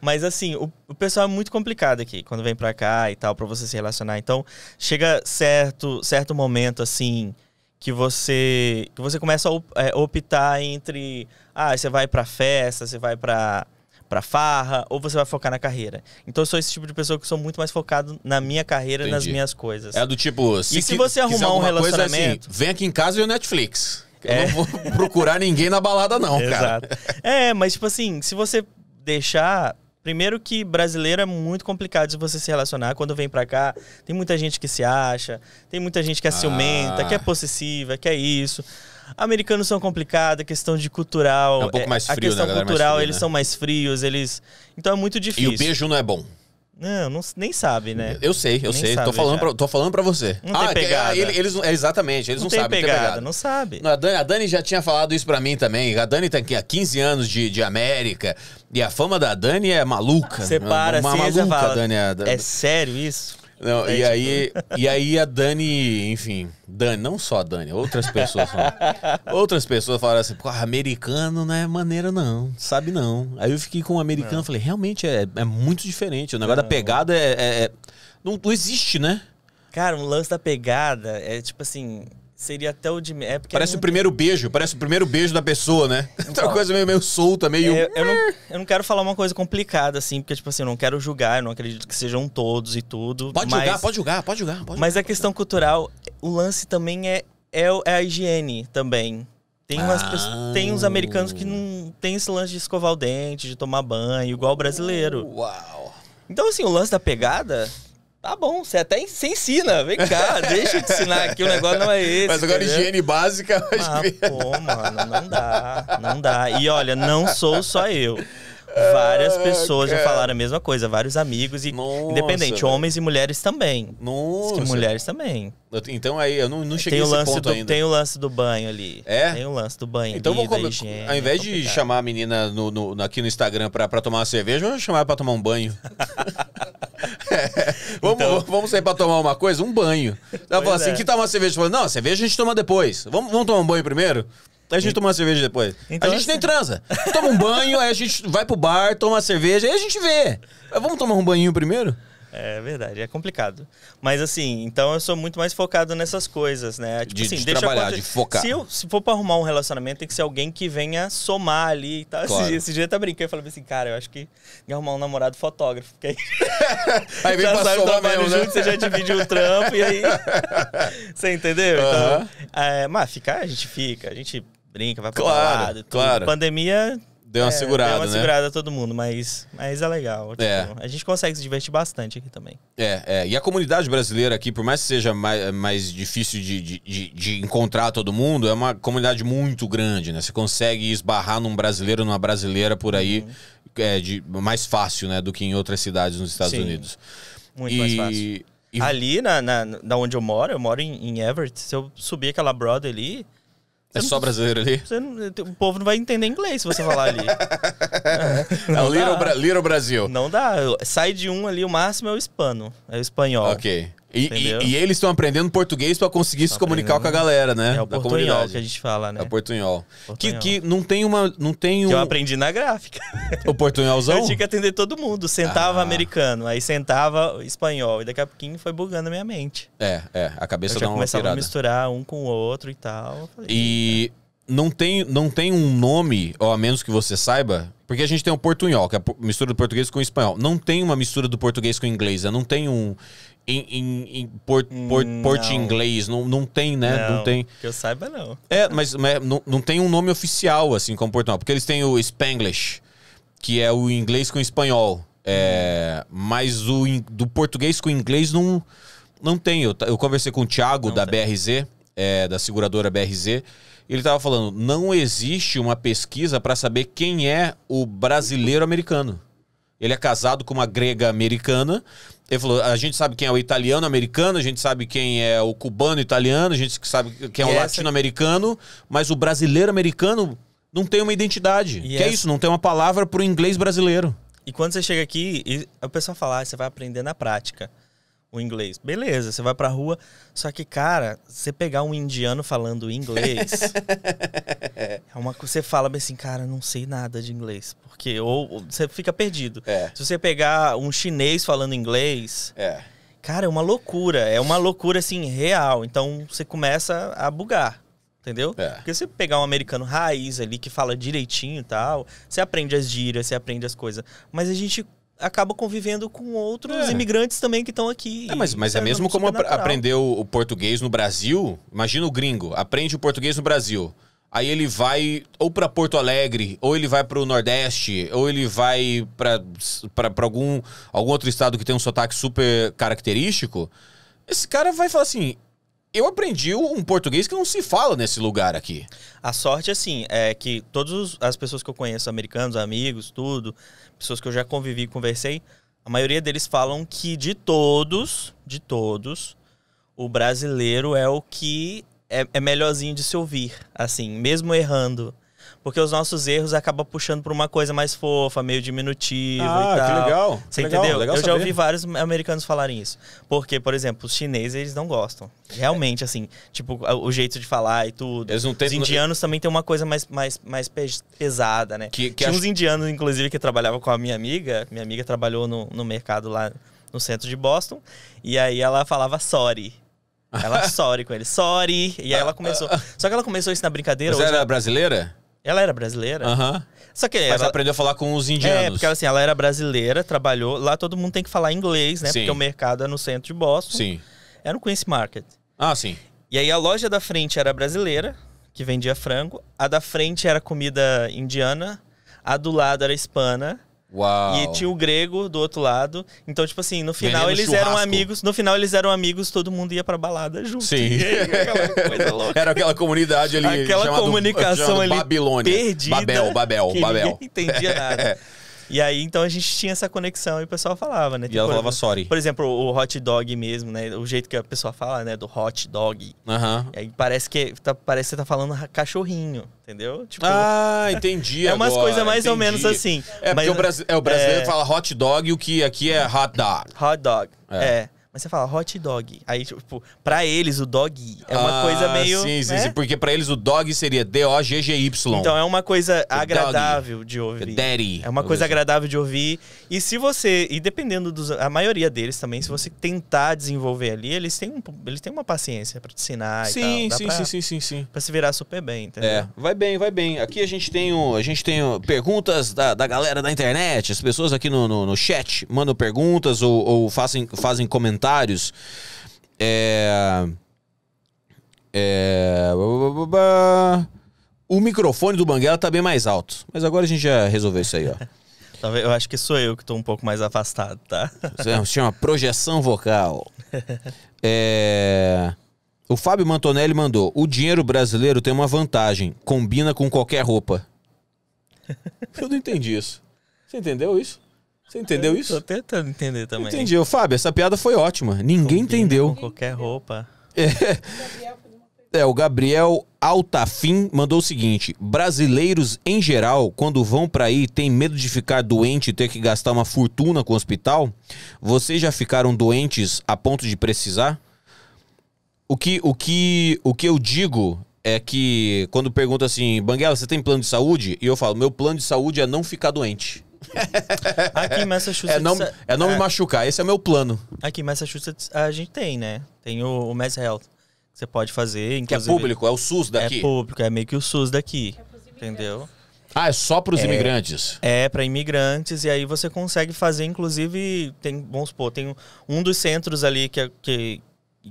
Mas assim, o pessoal é muito complicado aqui, quando vem pra cá e tal, pra você se relacionar. Então chega certo momento, assim... Que você começa a optar entre... você vai pra festa, você vai pra pra farra, ou você vai focar na carreira. Então eu sou esse tipo de pessoa que sou muito mais focado na minha carreira, nas minhas coisas. É do tipo... Se você arrumar um relacionamento... Assim, vem aqui em casa e o Netflix. Eu não vou procurar ninguém na balada não, exato, cara. É, mas tipo assim, se você deixar... Primeiro que brasileiro é muito complicado de você se relacionar. Quando vem pra cá, tem muita gente que se acha, tem muita gente que é ciumenta, que é possessiva, que é isso... Americanos são complicados, a questão de cultural. É um pouco mais frio, a questão, né, cultural, mais frio, eles, né, são mais frios, eles. Então é muito difícil. E o beijo não é bom. Não, não, nem sabe, né? Eu sei, eu nem sei. Tô falando pra você. Não tem pegada. Eles, exatamente, eles não sabem. Não tem pegada, não sabe. A Dani já tinha falado isso pra mim também. A Dani tá aqui há 15 anos de América. E a fama da Dani é maluca. Você para, uma maluca, fala, Dani. É sério isso? Não, é, e aí a Dani, enfim, não só a Dani, outras pessoas falaram. Outras pessoas falaram assim, pô, americano não é maneiro não, sabe não. Aí eu fiquei com o americano e falei, realmente é muito diferente, o negócio da pegada não existe, né? Cara, um lance da pegada é tipo assim... Seria até o de... É porque parece o primeiro beijo, parece o primeiro beijo da pessoa, né? Então, uma coisa meio solta, meio... Eu não quero falar uma coisa complicada, assim, porque, tipo assim, eu não quero julgar, eu não acredito que sejam todos e tudo. Pode julgar, pode julgar, pode julgar. Mas a questão cultural, o lance também é a higiene também. Tem uns americanos que não tem esse lance de escovar o dente, de tomar banho, igual o brasileiro. Uau! Então, assim, o lance da pegada... Tá bom, você até se ensina. Vem cá, deixa eu te ensinar aqui, o negócio não é esse. Mas agora higiene básica... Pô, mano, não dá, não dá. E olha, não sou só eu. Várias pessoas já falaram a mesma coisa, vários amigos, e independente, homens e mulheres também. Nossa. Diz que mulheres também. Então aí, eu não cheguei nesse ponto ainda. Tem o lance do banho ali. É? Tem o lance do banho. Então vou higiene, ao invés de chamar a menina aqui no Instagram pra tomar uma cerveja, eu vou chamar ela pra tomar um banho. Vamos sair pra tomar uma coisa? Um banho. Ela fala assim, que tá uma cerveja? Fala, não, cerveja a gente toma depois. Vamos tomar um banho primeiro? Aí a gente toma uma cerveja depois. Então, a gente nem transa. Toma um banho, aí a gente vai pro bar, toma uma cerveja, aí a gente vê. Vamos tomar um banhinho primeiro? É verdade, é complicado. Mas assim, então eu sou muito mais focado nessas coisas, né? Tipo, assim, de trabalhar, de focar. Se for pra arrumar um relacionamento, tem que ser alguém que venha somar ali e tal. Claro. Esse dia eu até brinquei e falei assim, cara, eu acho que ia arrumar um namorado fotógrafo. Porque aí vem pra somar mesmo, né? Junto, você já divide o trampo e aí... Você entendeu? Então, mas ficar, a gente brinca, vai pra balada. Claro. Pandemia... Deu uma segurada, né? Deu uma segurada a todo mundo, mas é legal. Tipo, a gente consegue se divertir bastante aqui também. E a comunidade brasileira aqui, por mais que seja mais difícil de encontrar todo mundo, é uma comunidade muito grande, né? Você consegue esbarrar num brasileiro, numa brasileira por aí, mais fácil, né? Do que em outras cidades nos Estados Unidos. Muito mais fácil. Ali, da onde eu moro em Everett. Se eu subir aquela Broadway ali... É só brasileiro ali? O povo não vai entender inglês se você falar ali. É o Little Brasil. Não dá. Sai de um ali, o máximo é o hispano. É o espanhol. Ok. E eles estão aprendendo português pra conseguir se comunicar com a galera, né? É o portunhol que a gente fala, né? É o portunhol. Que não tem uma... Não tem um... Eu aprendi na gráfica. O portunholzão? Eu tinha que atender todo mundo. Sentava americano, aí sentava espanhol. E daqui a pouquinho foi bugando a minha mente. A cabeça dá uma pirada. Eu já começava a misturar um com o outro e tal. E não tem um nome, ou a menos que você saiba... Porque a gente tem o portunhol, que é a mistura do português com o espanhol. Não tem uma mistura do português com o inglês. Não tem um... Em português, não tem, né? Não tem. Que eu saiba, não. Mas não tem um nome oficial, assim, como português. Porque eles têm o Spanglish, que é o inglês com o espanhol. Mas do português com o inglês não tem. Eu conversei com o Thiago, da BRZ, da seguradora BRZ. Ele tava falando, não existe uma pesquisa para saber quem é o brasileiro americano. Ele é casado com uma grega americana. Ele falou, a gente sabe quem é o italiano americano, a gente sabe quem é o cubano italiano, a gente sabe quem é o latino-americano, mas o brasileiro americano não tem uma identidade. Que é isso, não tem uma palavra pro inglês brasileiro. E quando você chega aqui, a pessoa fala, você vai aprender na prática o inglês. Beleza, você vai pra rua, só que, cara, você pegar um indiano falando inglês, você fala assim, cara, não sei nada de inglês, porque ou você fica perdido. Se você pegar um chinês falando inglês, cara, é uma loucura assim, real. Então, você começa a bugar. Entendeu? É. Porque você pegar um americano raiz ali, que fala direitinho e tal, você aprende as gírias, você aprende as coisas. Mas a gente acaba convivendo com outros imigrantes também que estão aqui. É, mas é mesmo como aprendeu o português no Brasil. Imagina o gringo, aprende o português no Brasil. Aí ele vai ou para Porto Alegre, ou ele vai para o Nordeste, ou ele vai para algum outro estado que tem um sotaque super característico. Esse cara vai falar assim, eu aprendi um português que não se fala nesse lugar aqui. A sorte, assim, é que todas as pessoas que eu conheço, americanos, amigos, tudo, pessoas que eu já convivi e conversei, a maioria deles falam que de todos, o brasileiro é o que... É melhorzinho de se ouvir, assim, mesmo errando. Porque os nossos erros acabam puxando pra uma coisa mais fofa, meio diminutiva e tal. Ah, que legal. Você entendeu? Legal eu saber. Já ouvi vários americanos falarem isso. Porque, por exemplo, os chineses, eles não gostam. Realmente, assim, tipo, o jeito de falar e tudo. Eles não têm... Os indianos também têm uma coisa mais pesada, né? Tinha uns indianos, inclusive, que trabalhavam com a minha amiga. Minha amiga trabalhou no mercado lá no centro de Boston. E aí ela falava sorry. Ela sorry com ele, sorry. E aí ela começou. Só que ela começou isso na brincadeira. Mas ela era brasileira? Ela era brasileira. Aham. Só que ela aprendeu a falar com os indianos. É, porque assim, ela era brasileira, trabalhou. Lá todo mundo tem que falar inglês, né? Sim. Porque o mercado é no centro de Boston. Sim. Era no Queen's Market. Ah, sim. E aí a loja da frente era brasileira, que vendia frango. A da frente era comida indiana. A do lado era hispana. Uau. E tinha o grego do outro lado. Então, tipo assim, no final eles eram amigos. No final eles eram amigos, todo mundo ia pra balada junto. Sim. Aquela coisa louca. Era aquela comunidade ali. Aquela comunicação ali perdida. Babel. Ninguém entendia nada. E aí, então, a gente tinha essa conexão e o pessoal falava, né? E tipo, ela falava sorry. Por exemplo, o hot dog mesmo, né? O jeito que a pessoa fala, né? Do hot dog. Uhum. E aí parece que você tá falando cachorrinho, entendeu? Tipo, entendi agora. É umas coisas mais ou menos assim. É, mas, porque o brasileiro fala hot dog e o que aqui é hot dog. Hot dog, Mas você fala hot dog. Aí, tipo, pra eles o dog é uma coisa meio... Sim, né? Porque pra eles o dog seria D-O-G-G-Y. Então é uma coisa agradável de ouvir. Daddy. É uma coisa agradável de ouvir. E se você... E dependendo dos... A maioria deles também, se você tentar desenvolver ali, eles têm uma paciência pra te ensinar e tal. Sim. Pra se virar super bem, entendeu? É, vai bem. Aqui a gente tem perguntas da galera da internet. As pessoas aqui no chat mandam perguntas ou fazem comentários. O microfone do Banguela tá bem mais alto. Mas agora a gente já resolveu isso aí, ó. Talvez, eu acho que sou eu que tô um pouco mais afastado, tá? Isso chama projeção vocal. O Fábio Mantonelli mandou: o dinheiro brasileiro tem uma vantagem, combina com qualquer roupa. Eu não entendi isso. Você entendeu isso? Você entendeu isso? Tô tentando entender também. Entendi. Fábio, essa piada foi ótima. Ninguém entendeu. Qualquer roupa. O Gabriel Altafim mandou o seguinte: brasileiros, em geral, quando vão pra aí, têm medo de ficar doente e ter que gastar uma fortuna com o hospital? Vocês já ficaram doentes a ponto de precisar? O que eu digo é que, quando pergunta assim, Banguela, você tem plano de saúde? E eu falo, meu plano de saúde é não ficar doente. Aqui em Massachusetts me machucar, esse é meu plano. Aqui em Massachusetts a gente tem, né? Tem o Mass Health, que você pode fazer, inclusive. Que é público, é o SUS daqui. É público, é meio que o SUS daqui, entendeu? É só para os imigrantes? É, para imigrantes, e aí você consegue fazer, inclusive, vamos supor, tem um dos centros ali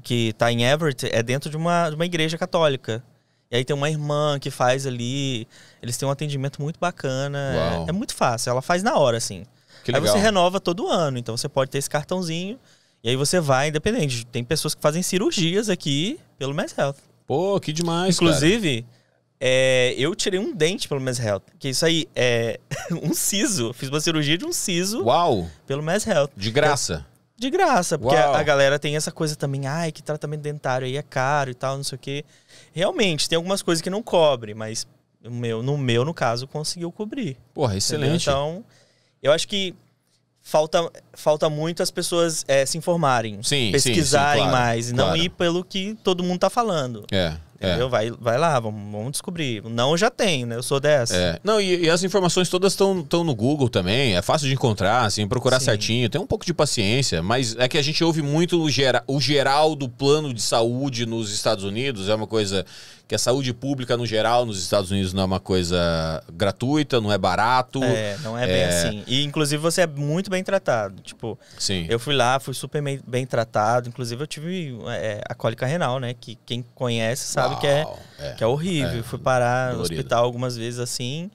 que tá em Everett, é dentro de uma igreja católica. E aí tem uma irmã que faz ali, eles têm um atendimento muito bacana, é muito fácil, ela faz na hora, assim. Que legal. Aí você renova todo ano, então você pode ter esse cartãozinho, e aí você vai, independente, tem pessoas que fazem cirurgias aqui pelo Mass Health. Pô, que demais, inclusive, cara. Eu tirei um dente pelo Mass Health, que isso aí é um siso, fiz uma cirurgia de um siso. Uau. Pelo Mass Health. De graça? De graça, porque a galera tem essa coisa também, que tratamento dentário aí é caro e tal, não sei o quê. Realmente, tem algumas coisas que não cobre, mas no caso, conseguiu cobrir. Porra, excelente. Entendeu? Então, eu acho que falta muito as pessoas se informarem, pesquisarem mais, e não ir pelo que todo mundo tá falando. Entendeu? Vai lá, vamos descobrir. Não, já tem, né? Eu sou dessa. Não, e as informações todas estão no Google também. É fácil de encontrar, assim, procurar certinho. Tem um pouco de paciência, mas é que a gente ouve muito o geral do plano de saúde nos Estados Unidos. É uma coisa que a saúde pública, no geral, nos Estados Unidos não é uma coisa gratuita, não é barato. É, não é bem assim. E, inclusive, você é muito bem tratado. Tipo, sim, eu fui lá, fui super bem tratado. Inclusive, eu tive a cólica renal, né? Que quem conhece sabe que é horrível. É, fui parar dolorido no hospital algumas vezes, assim.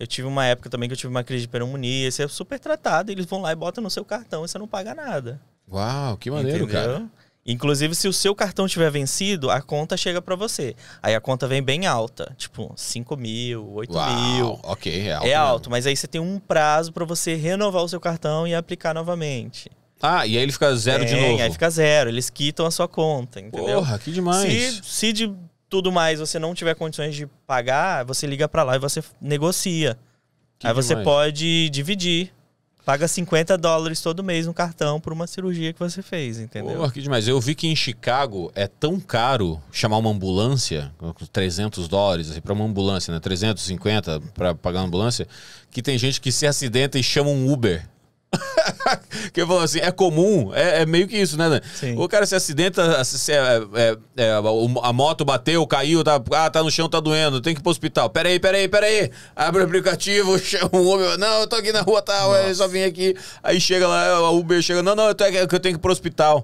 Eu tive uma época também que eu tive uma crise de pneumonia. Você é super tratado. Eles vão lá e botam no seu cartão e você não paga nada. Uau, que maneiro, entendeu, cara? Inclusive, se o seu cartão tiver vencido, a conta chega pra você. Aí a conta vem bem alta, tipo 5 mil, 8 mil. Ok, é alto. É alto, mas aí você tem um prazo pra você renovar o seu cartão e aplicar novamente. Ah, e aí ele fica zero de novo? Aí fica zero, eles quitam a sua conta, entendeu? Porra, que demais. Se de tudo mais você não tiver condições de pagar, você liga pra lá e você negocia. Que aí demais. Você pode dividir. Paga $50 todo mês no cartão por uma cirurgia que você fez, entendeu? Porra, que demais. Eu vi que em Chicago é tão caro chamar uma ambulância, $300, assim, pra uma ambulância, né? 350 pra pagar uma ambulância, que tem gente que se acidenta e chama um Uber. Que eu falo assim, é comum, é meio que isso, né, Dan? Sim. O cara se acidenta, a moto bateu, caiu, tá no chão, tá doendo, tem que ir pro hospital. Peraí. Abre o aplicativo, chama o Uber. Não, eu tô aqui na rua, tá, eu só vim aqui. Aí chega lá, o Uber chega, não, eu tenho que ir pro hospital.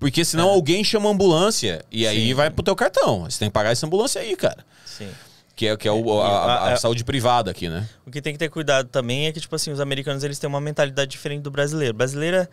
Porque senão alguém chama a ambulância e aí vai pro teu cartão. Você tem que pagar essa ambulância aí, cara. Sim. Que é a saúde privada aqui, né? O que tem que ter cuidado também é que, tipo assim, os americanos, eles têm uma mentalidade diferente do brasileiro. O brasileiro é,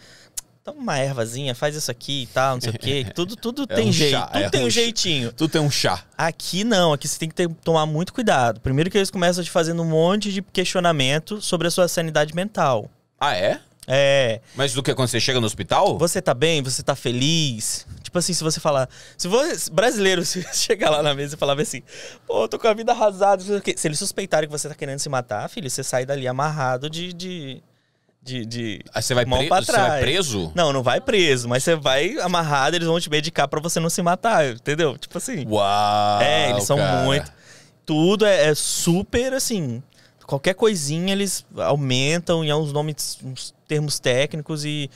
toma uma ervazinha, faz isso aqui e tal, não sei o quê. Tudo tem jeito, tudo tem um jeitinho. Tudo tem um chá. Aqui não, aqui você tem que tomar muito cuidado. Primeiro que eles começam te fazendo um monte de questionamento sobre a sua sanidade mental. Ah, é? É. Mas do que quando você chega no hospital? Você tá bem? Você tá feliz? Tipo assim, se você falar... Se você, brasileiro, se chegar lá na mesa e falar assim... Pô, tô com a vida arrasada. Se eles suspeitarem que você tá querendo se matar, filho, você sai dali amarrado Você vai preso? Não, não vai preso, mas você vai amarrado, eles vão te medicar pra você não se matar, entendeu? Tipo assim... Uau! É, eles são muito... Tudo é super assim... Qualquer coisinha eles aumentam e há uns nomes, uns termos técnicos e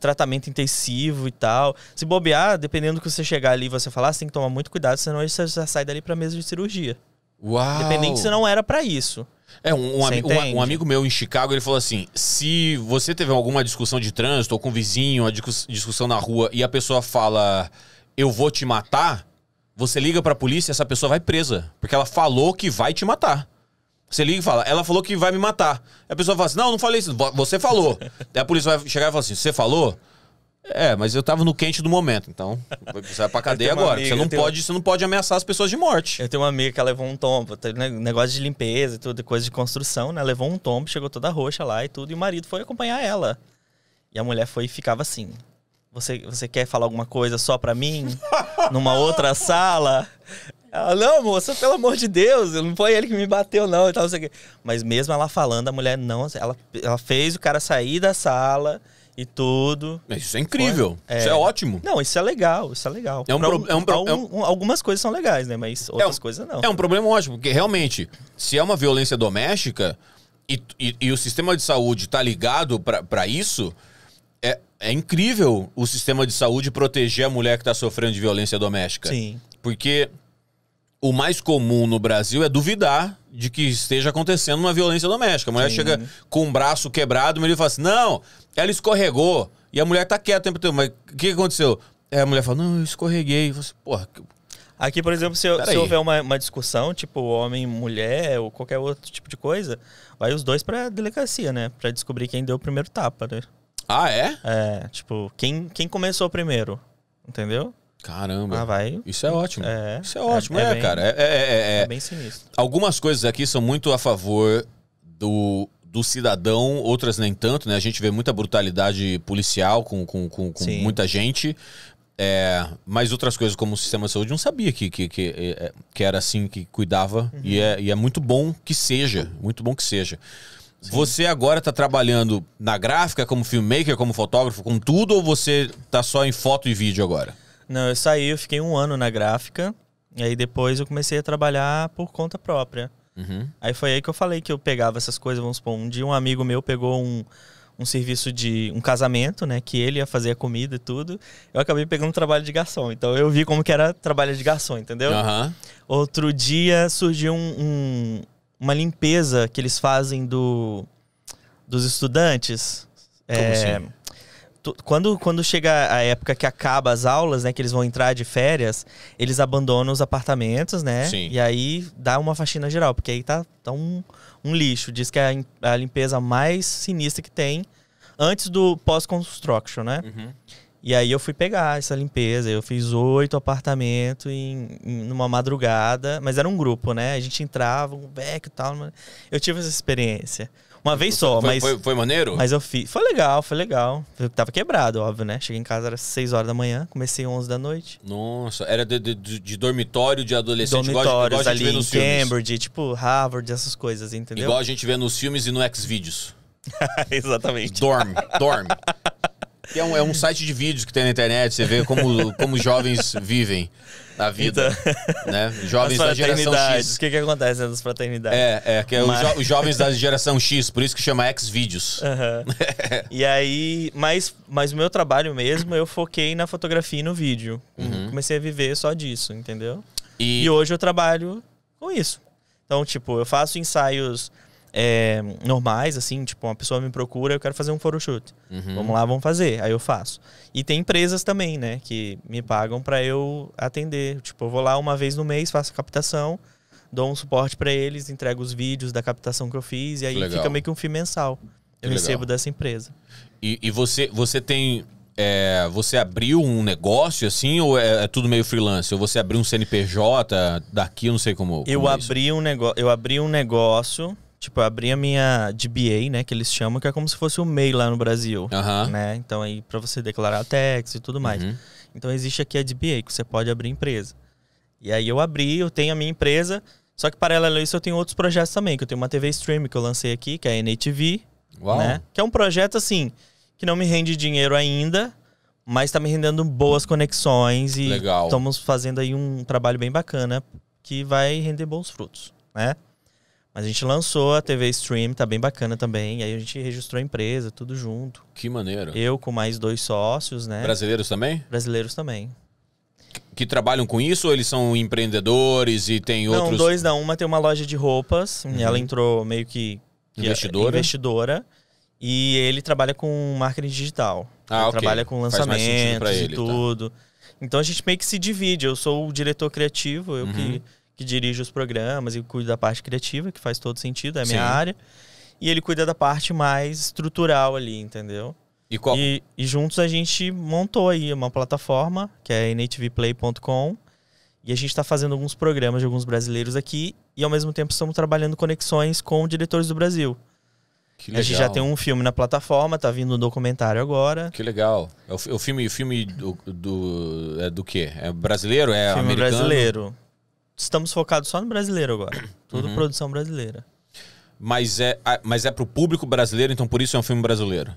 tratamento intensivo e tal. Se bobear, dependendo do que você chegar ali e você falar, você tem que tomar muito cuidado, senão você já sai dali pra mesa de cirurgia. Uau! Dependendo, você não era pra isso. É, um amigo meu em Chicago, ele falou assim, se você teve alguma discussão de trânsito ou com o vizinho, uma discussão na rua e a pessoa fala, eu vou te matar, você liga pra polícia e essa pessoa vai presa, porque ela falou que vai te matar. Você liga e fala, ela falou que vai me matar. A pessoa fala assim, não, não falei isso, você falou. Aí a polícia vai chegar e falar assim, você falou? É, mas eu tava no quente do momento, então você vai pra cadeia agora. Amiga, você não pode ameaçar as pessoas de morte. Eu tenho uma amiga que ela levou um tombo, negócio de limpeza e tudo, coisa de construção, né? Levou um tombo, chegou toda roxa lá e tudo, e o marido foi acompanhar ela. E a mulher foi e ficava assim... Você quer falar alguma coisa só pra mim? Numa outra sala? Ela, não, moça, pelo amor de Deus, não foi ele que me bateu, não. E tal, não sei o quê. Mas mesmo ela falando, a mulher não... Ela fez o cara sair da sala e tudo. Mas isso é incrível. Isso é ótimo. Não, isso é legal, isso é legal. Algumas coisas são legais, né? Mas outras coisas não. É um problema ótimo, porque realmente, se é uma violência doméstica e o sistema de saúde tá ligado pra isso... É incrível o sistema de saúde proteger a mulher que está sofrendo de violência doméstica. Sim. Porque o mais comum no Brasil é duvidar de que esteja acontecendo uma violência doméstica. A mulher chega com o braço quebrado, o marido fala assim, não, ela escorregou. E a mulher está quieta o tempo todo. Mas o que aconteceu? Aí a mulher fala, não, eu escorreguei. Você, porra... Aqui, por exemplo, se houver uma discussão, tipo homem, mulher ou qualquer outro tipo de coisa, vai os dois para a delegacia, né? Para descobrir quem deu o primeiro tapa, né? Ah, é? É, tipo, quem começou primeiro, entendeu? Caramba, isso é ótimo. Isso é ótimo, bem, cara. É bem sinistro. Algumas coisas aqui são muito a favor do cidadão, outras nem tanto, né? A gente vê muita brutalidade policial com muita gente, mas outras coisas como o sistema de saúde não sabia que era assim, que cuidava, e é muito bom que seja, muito bom que seja. Sim. Você agora tá trabalhando na gráfica, como filmmaker, como fotógrafo, com tudo? Ou você tá só em foto e vídeo agora? Não, eu saí, eu fiquei 1 ano na gráfica. E aí depois eu comecei a trabalhar por conta própria. Aí foi aí que eu falei que eu pegava essas coisas, vamos supor. Um dia um amigo meu pegou um, um serviço de um casamento, né? Que ele ia fazer a comida e tudo. Eu acabei pegando um trabalho de garçom. Então eu vi como que era trabalho de garçom, entendeu? Uhum. Outro dia surgiu uma limpeza que eles fazem dos estudantes. Como assim? Quando chega a época que acaba as aulas, né, que eles vão entrar de férias, eles abandonam os apartamentos, né? Sim. E aí dá uma faxina geral, porque aí tá um lixo. Diz que é a limpeza mais sinistra que tem antes do pós-construction, né? Uhum. E aí eu fui pegar essa limpeza, eu fiz 8 apartamentos numa madrugada, mas era um grupo, né? A gente entrava, um beck e tal, eu tive essa experiência. Uma vez só, mas... Foi maneiro? Mas eu fiz... Foi legal, foi legal. Eu tava quebrado, óbvio, né? Cheguei em casa, era 6 horas da manhã, comecei 11 da noite. Nossa, era de dormitório de adolescente. Dormitórios igual a gente vê nos filmes. Cambridge, tipo Harvard, essas coisas, entendeu? Igual a gente vê nos filmes e no Xvideos. Exatamente. Dorme. É um site de vídeos que tem na internet, você vê como jovens vivem a vida, então... né? Jovens da geração X. O que acontece nas fraternidades? Os jovens da geração X, por isso que chama X-Vídeos. Uhum. E aí, mas o meu trabalho mesmo, eu foquei na fotografia e no vídeo. Uhum. Comecei a viver só disso, entendeu? E hoje eu trabalho com isso. Então, tipo, eu faço ensaios... normais, assim, tipo, uma pessoa me procura, eu quero fazer um photoshoot. Uhum. Vamos lá, vamos fazer. Aí eu faço. E tem empresas também, né, que me pagam pra eu atender. Tipo, eu vou lá uma vez no mês, faço a captação, dou um suporte pra eles, entrego os vídeos da captação que eu fiz, e aí legal. Fica meio que um fim mensal. Eu recebo dessa empresa. E você tem... você abriu um negócio assim ou é tudo meio freelance? Ou você abriu um CNPJ daqui, eu não sei como... Eu abri um negócio... Tipo, eu abri a minha DBA, né? Que eles chamam, que é como se fosse o MEI lá no Brasil. Uhum. Né? Então, aí, pra você declarar tax e tudo mais. Uhum. Então, existe aqui a DBA, que você pode abrir empresa. E aí, eu abri, eu tenho a minha empresa. Só que, paralelo a isso, eu tenho outros projetos também. Que eu tenho uma TV Stream que eu lancei aqui, que é a NATV. Uau. Né? Que é um projeto, assim, que não me rende dinheiro ainda, mas tá me rendendo boas conexões. E legal. Estamos fazendo aí um trabalho bem bacana, que vai render bons frutos, né? Mas a gente lançou a TV Stream, tá bem bacana também. Aí a gente registrou a empresa, tudo junto. Que maneiro. Eu com mais 2 sócios, né? Brasileiros também? Brasileiros também. Que trabalham com isso ou eles são empreendedores e tem outros? Não, 2 não. Uma tem uma loja de roupas. Uhum. E ela entrou meio que investidora. E ele trabalha com marketing digital. Ele trabalha com lançamentos e tudo. Tá. Então a gente meio que se divide. Eu sou o diretor criativo, eu que dirige os programas e cuida da parte criativa, que faz todo sentido, é a minha área. E ele cuida da parte mais estrutural ali, entendeu? E juntos a gente montou aí uma plataforma, que é natvplay.com, e a gente está fazendo alguns programas de alguns brasileiros aqui, e ao mesmo tempo estamos trabalhando conexões com diretores do Brasil. Que legal. A gente já tem um filme na plataforma, tá vindo um documentário agora. Que legal. O filme do quê? É brasileiro? É filme americano? Brasileiro. Estamos focados só no brasileiro agora. Tudo produção brasileira. Mas é pro público brasileiro, então por isso é um filme brasileiro?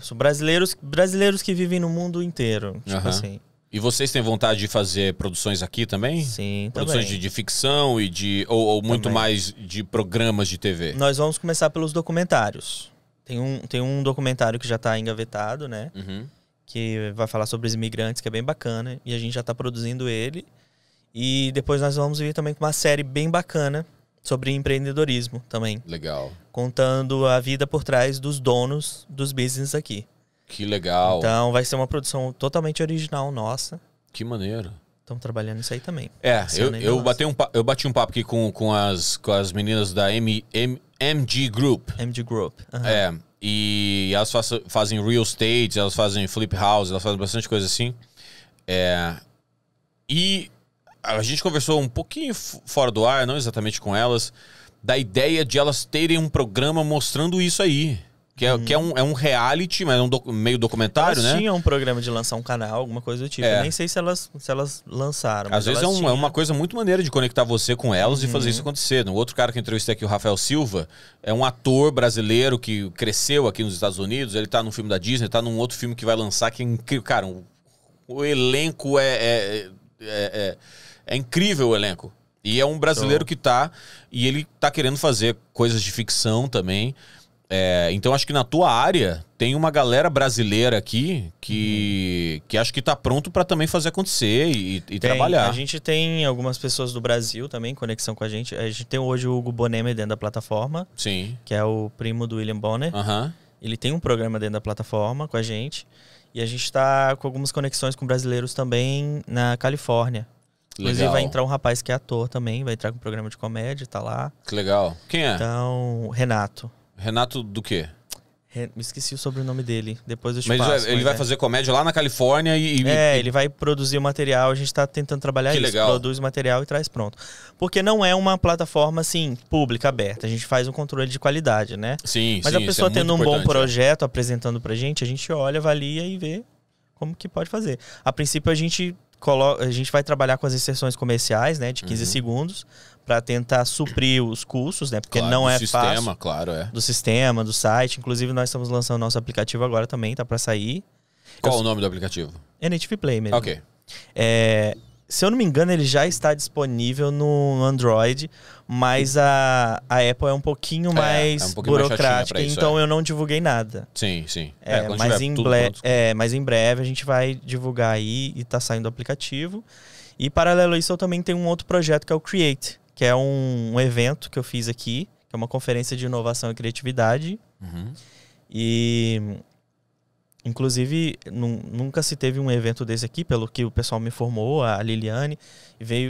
São brasileiros que vivem no mundo inteiro. Tipo assim. E vocês têm vontade de fazer produções aqui também? Sim, produções também. De ficção e de... Ou muito também. Mais de programas de TV? Nós vamos começar pelos documentários. Tem um documentário que já tá engavetado, né? Uhum. Que vai falar sobre os imigrantes, que é bem bacana. E a gente já tá produzindo ele. E depois nós vamos vir também com uma série bem bacana sobre empreendedorismo também. Legal. Contando a vida por trás dos donos dos business aqui. Que legal. Então vai ser uma produção totalmente original nossa. Que maneiro. Estamos trabalhando isso aí também. Eu bati um papo aqui com as meninas da MG Group. MG Group. Uhum. E elas fazem real estate, elas fazem flip house, elas fazem bastante coisa assim. A gente conversou um pouquinho fora do ar, não exatamente com elas, da ideia de elas terem um programa mostrando isso aí. Que é um reality, mas é um meio documentário, né? Tinha um programa de lançar um canal, alguma coisa do tipo. Eu nem sei se elas lançaram. Às vezes é uma coisa muito maneira de conectar você com elas e fazer isso acontecer. O outro cara que entrevistei aqui, o Rafael Silva, é um ator brasileiro que cresceu aqui nos Estados Unidos. Ele tá num filme da Disney, tá num outro filme que vai lançar, que é incrível. Cara, o elenco é incrível o elenco. E é um brasileiro que tá... E ele tá querendo fazer coisas de ficção também. É, então acho que na tua área tem uma galera brasileira aqui que acho que tá pronto pra também fazer acontecer e trabalhar. A gente tem algumas pessoas do Brasil também, em conexão com a gente. A gente tem hoje o Hugo Bonemer dentro da plataforma. Sim. Que é o primo do William Bonner. Uhum. Ele tem um programa dentro da plataforma com a gente. E a gente tá com algumas conexões com brasileiros também na Califórnia. Legal. Inclusive vai entrar um rapaz que é ator também, vai entrar com um programa de comédia, tá lá. Que legal. Quem é? Então, Renato. Renato do quê? Esqueci o sobrenome dele. Depois eu te passo. Mas ele vai fazer comédia lá na Califórnia e... É, ele vai produzir o material. A gente tá tentando trabalhar isso. Legal. Produz o material e traz pronto. Porque não é uma plataforma, assim, pública, aberta. A gente faz um controle de qualidade, né? Sim, mas sim, a pessoa tendo um bom projeto, apresentando pra gente, a gente olha, avalia e vê como que pode fazer. A princípio, a gente vai trabalhar com as inserções comerciais, né? De 15 segundos. Pra tentar suprir os custos, né? Porque claro, não é fácil. Do sistema, claro, é. Do sistema, do site. Inclusive, nós estamos lançando nosso aplicativo agora também, tá pra sair. Qual o nome do aplicativo? É NATV Play mesmo. Ok. É, se eu não me engano, ele já está disponível no Android, mas a Apple é um pouquinho mais burocrática, mais então eu não divulguei nada. Sim, sim. Mas em breve a gente vai divulgar aí e tá saindo o aplicativo. E paralelo a isso, eu também tenho um outro projeto que é o Create, que é um evento que eu fiz aqui, que é uma conferência de inovação e criatividade. Uhum. E, inclusive, nunca se teve um evento desse aqui, pelo que o pessoal me informou, a Liliane.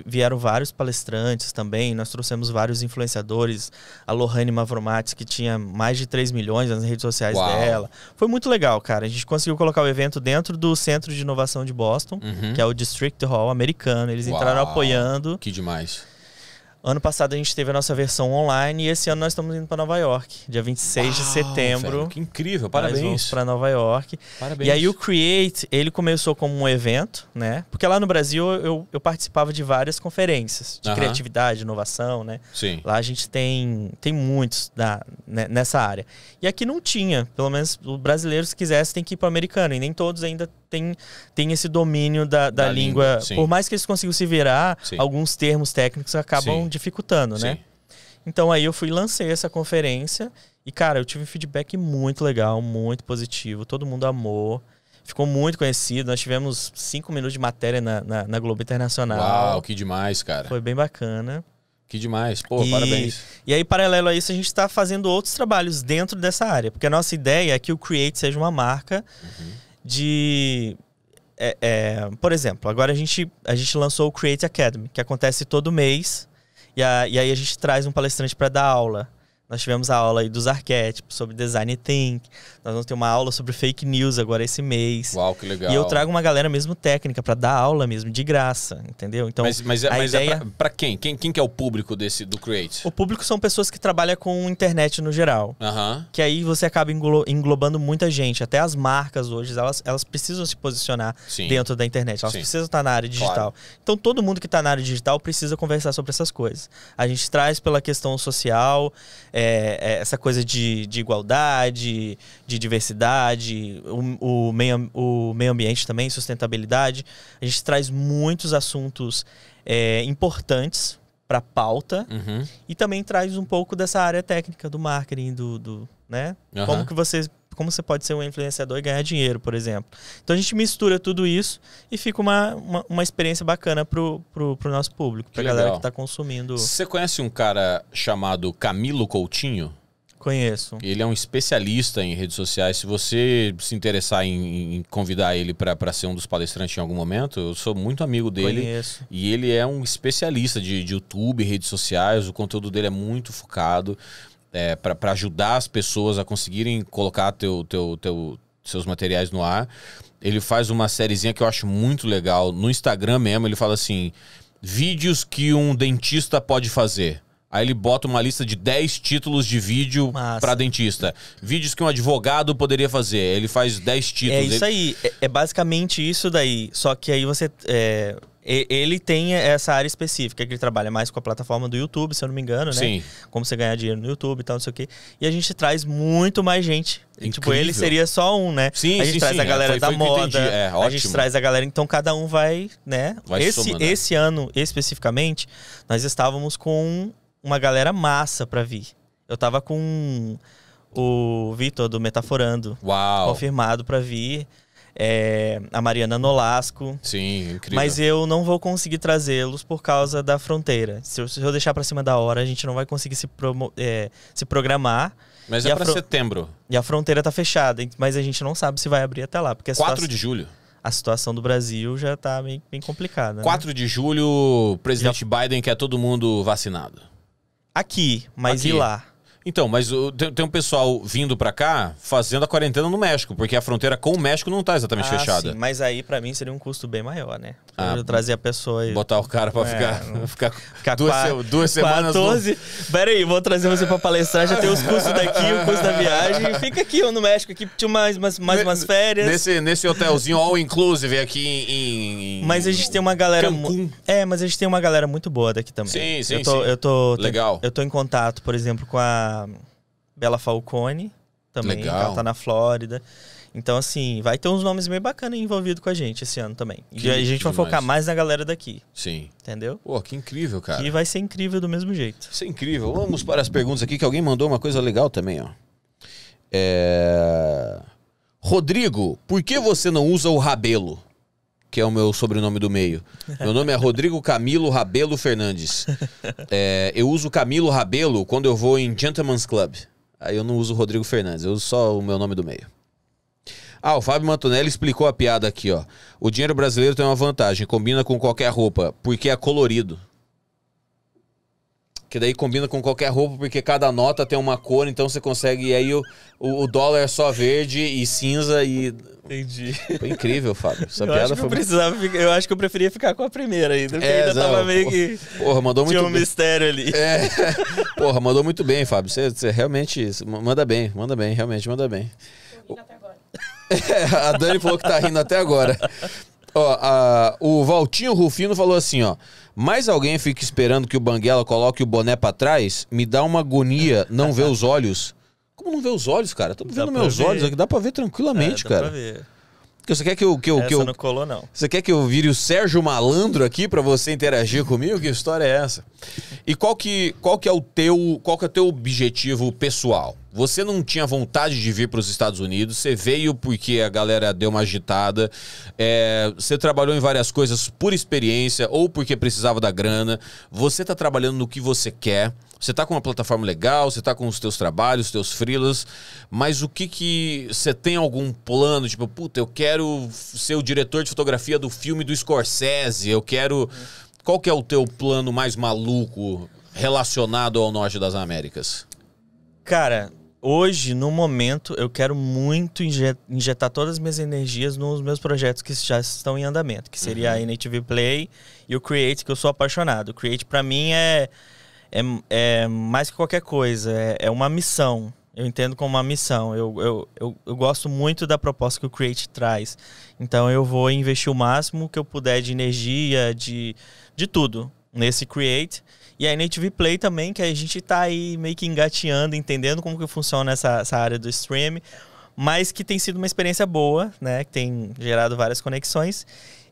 Vieram vários palestrantes também, nós trouxemos vários influenciadores. A Lohane Mavromatis, que tinha mais de 3 milhões nas redes sociais dela. Foi muito legal, cara. A gente conseguiu colocar o evento dentro do Centro de Inovação de Boston, que é o District Hall americano. Eles entraram apoiando. Que demais. Ano passado a gente teve a nossa versão online e esse ano nós estamos indo para Nova York, dia 26 de setembro. Velho, que incrível, parabéns. Nós vamos para Nova York. Parabéns. E aí o Create, ele começou como um evento, né? Porque lá no Brasil eu participava de várias conferências de criatividade, inovação, né? Sim. Lá a gente tem muitos nessa área. E aqui não tinha, pelo menos o brasileiro, se quisesse, tem que ir para o americano. E nem todos ainda tem esse domínio da língua. Por mais que eles consigam se virar, alguns termos técnicos acabam dificultando, né? Então aí eu fui e lancei essa conferência. E, cara, eu tive um feedback muito legal, muito positivo. Todo mundo amou. Ficou muito conhecido. Nós tivemos 5 minutos de matéria na Globo Internacional. Uau, que demais, cara. Foi bem bacana. Que demais. Pô, parabéns. E aí, paralelo a isso, a gente está fazendo outros trabalhos dentro dessa área. Porque a nossa ideia é que o Create seja uma marca... por exemplo, agora a gente lançou o Create Academy, que acontece todo mês, e aí a gente traz um palestrante para dar aula. Nós tivemos a aula aí dos arquétipos, sobre design thinking. Nós vamos ter uma aula sobre fake news agora esse mês. Uau, que legal. E eu trago uma galera mesmo técnica para dar aula mesmo, de graça, entendeu? Então, mas ideia... pra quem? Quem que é o público do Create? O público são pessoas que trabalham com internet no geral. Que aí você acaba englobando muita gente. Até as marcas hoje, elas precisam se posicionar dentro da internet. Elas precisam estar na área digital. Claro. Então todo mundo que está na área digital precisa conversar sobre essas coisas. A gente traz pela questão social... essa coisa de igualdade, de diversidade, o meio ambiente também, sustentabilidade. A gente traz muitos assuntos importantes para pauta e também traz um pouco dessa área técnica do marketing, né? Como você pode ser um influenciador e ganhar dinheiro, por exemplo. Então a gente mistura tudo isso e fica uma experiência bacana pro nosso público, pra galera que tá consumindo. Você conhece um cara chamado Camilo Coutinho? Conheço. Ele é um especialista em redes sociais. Se você se interessar em convidar ele para ser um dos palestrantes em algum momento, eu sou muito amigo dele. Conheço. E ele é um especialista de YouTube, redes sociais. O conteúdo dele é muito focado. Para ajudar as pessoas a conseguirem colocar seus materiais no ar. Ele faz uma sériezinha que eu acho muito legal. No Instagram mesmo, ele fala assim... Vídeos que um dentista pode fazer. Aí ele bota uma lista de 10 títulos de vídeo para dentista. Vídeos que um advogado poderia fazer. Ele faz 10 títulos. É isso aí. É basicamente isso daí. Só que aí você... Ele tem essa área específica, que ele trabalha mais com a plataforma do YouTube, se eu não me engano, né? Sim. Como você ganhar dinheiro no YouTube e tal, não sei o quê. E a gente traz muito mais gente. Incrível. Tipo, ele seria só um, né? Sim, a gente traz a galera da moda, a gente traz a galera... Então, cada um vai, né? Esse ano, especificamente, nós estávamos com uma galera massa pra vir. Eu tava com... o Vitor do Metaforando. Uau. Confirmado pra vir. É, a Mariana Nolasco. Sim, incrível. Mas eu não vou conseguir trazê-los por causa da fronteira. Se eu deixar pra cima da hora, a gente não vai conseguir se programar. Mas é pra setembro. E a fronteira tá fechada, mas a gente não sabe se vai abrir até lá. Porque 4 de julho. A situação do Brasil já tá bem complicada. Né? 4 de julho, o presidente Biden quer todo mundo vacinado. Aqui, mas e lá? Então, mas tem um pessoal vindo pra cá fazendo a quarentena no México, porque a fronteira com o México não tá exatamente fechada. Sim, mas aí pra mim seria um custo bem maior, né? Eu trazer a pessoa e... Botar o cara pra ficar duas semanas... 14... No... Pera aí, vou trazer você pra palestrar, já tem os custos daqui, o custo da viagem. Fica aqui no México, aqui tinha umas férias. Nesse hotelzinho all inclusive aqui em... Mas a gente tem uma galera... Cancún. Mas a gente tem uma galera muito boa daqui também. Sim, sim, legal. Eu tô em contato, por exemplo, com a Bela Falcone também, legal. Ela tá na Flórida. Então, assim, vai ter uns nomes meio bacanas envolvidos com a gente esse ano também. E a gente vai focar mais na galera daqui. Sim. Entendeu? Pô, que incrível, cara. E vai ser incrível do mesmo jeito. Isso é incrível. Vamos para as perguntas aqui, que alguém mandou uma coisa legal também, ó. Rodrigo, por que você não usa o Rabelo? Que é o meu sobrenome do meio. Meu nome é Rodrigo Camilo Rabelo Fernandes. Eu uso Camilo Rabelo quando eu vou em Gentleman's Club. Aí eu não uso Rodrigo Fernandes, eu uso só o meu nome do meio. Ah, o Fábio Mantonelli explicou a piada aqui, ó. O dinheiro brasileiro tem uma vantagem, combina com qualquer roupa, porque é colorido. Que daí combina com qualquer roupa, porque cada nota tem uma cor, então você consegue... E aí o dólar é só verde e cinza e... Entendi. Foi incrível, Fábio. Essa piada acho que foi... Eu acho que eu preferia ficar com a primeira ainda, porque ainda tava meio que... Porra, mandou muito bem. Tinha um mistério ali. Porra, mandou muito bem, Fábio. Você realmente... Manda bem, realmente manda bem. Tô rindo até agora. A Dani falou que tá rindo até agora. Ó, o Valtinho Rufino falou assim, ó. Mais alguém fica esperando que o Banguela coloque o boné pra trás? Me dá uma agonia não ver os olhos. Como não ver os olhos, cara? Tô vendo meus olhos aqui, dá pra ver tranquilamente, cara. Dá pra ver. Você quer que eu... Essa não colou, não. Você quer que eu vire o Sérgio Malandro aqui pra você interagir comigo? Que história é essa? E qual que é o teu objetivo pessoal? Você não tinha vontade de vir para os Estados Unidos, você veio porque a galera deu uma agitada, você trabalhou em várias coisas por experiência ou porque precisava da grana, você tá trabalhando no que você quer, você tá com uma plataforma legal, você tá com os teus trabalhos, os teus freelas, mas o que você tem algum plano, tipo, puta, eu quero ser o diretor de fotografia do filme do Scorsese, eu quero... Qual que é o teu plano mais maluco relacionado ao Norte das Américas? Cara... Hoje, no momento, eu quero muito injetar todas as minhas energias nos meus projetos que já estão em andamento, que seria a NATV Play e o Create, que eu sou apaixonado. O Create, pra mim, é mais que qualquer coisa, é uma missão. Eu entendo como uma missão. Eu gosto muito da proposta que o Create traz. Então, eu vou investir o máximo que eu puder de energia, de tudo, nesse Create. E a NATV Play também, que a gente tá aí meio que engateando, entendendo como que funciona essa área do stream, mas que tem sido uma experiência boa, né? Que tem gerado várias conexões.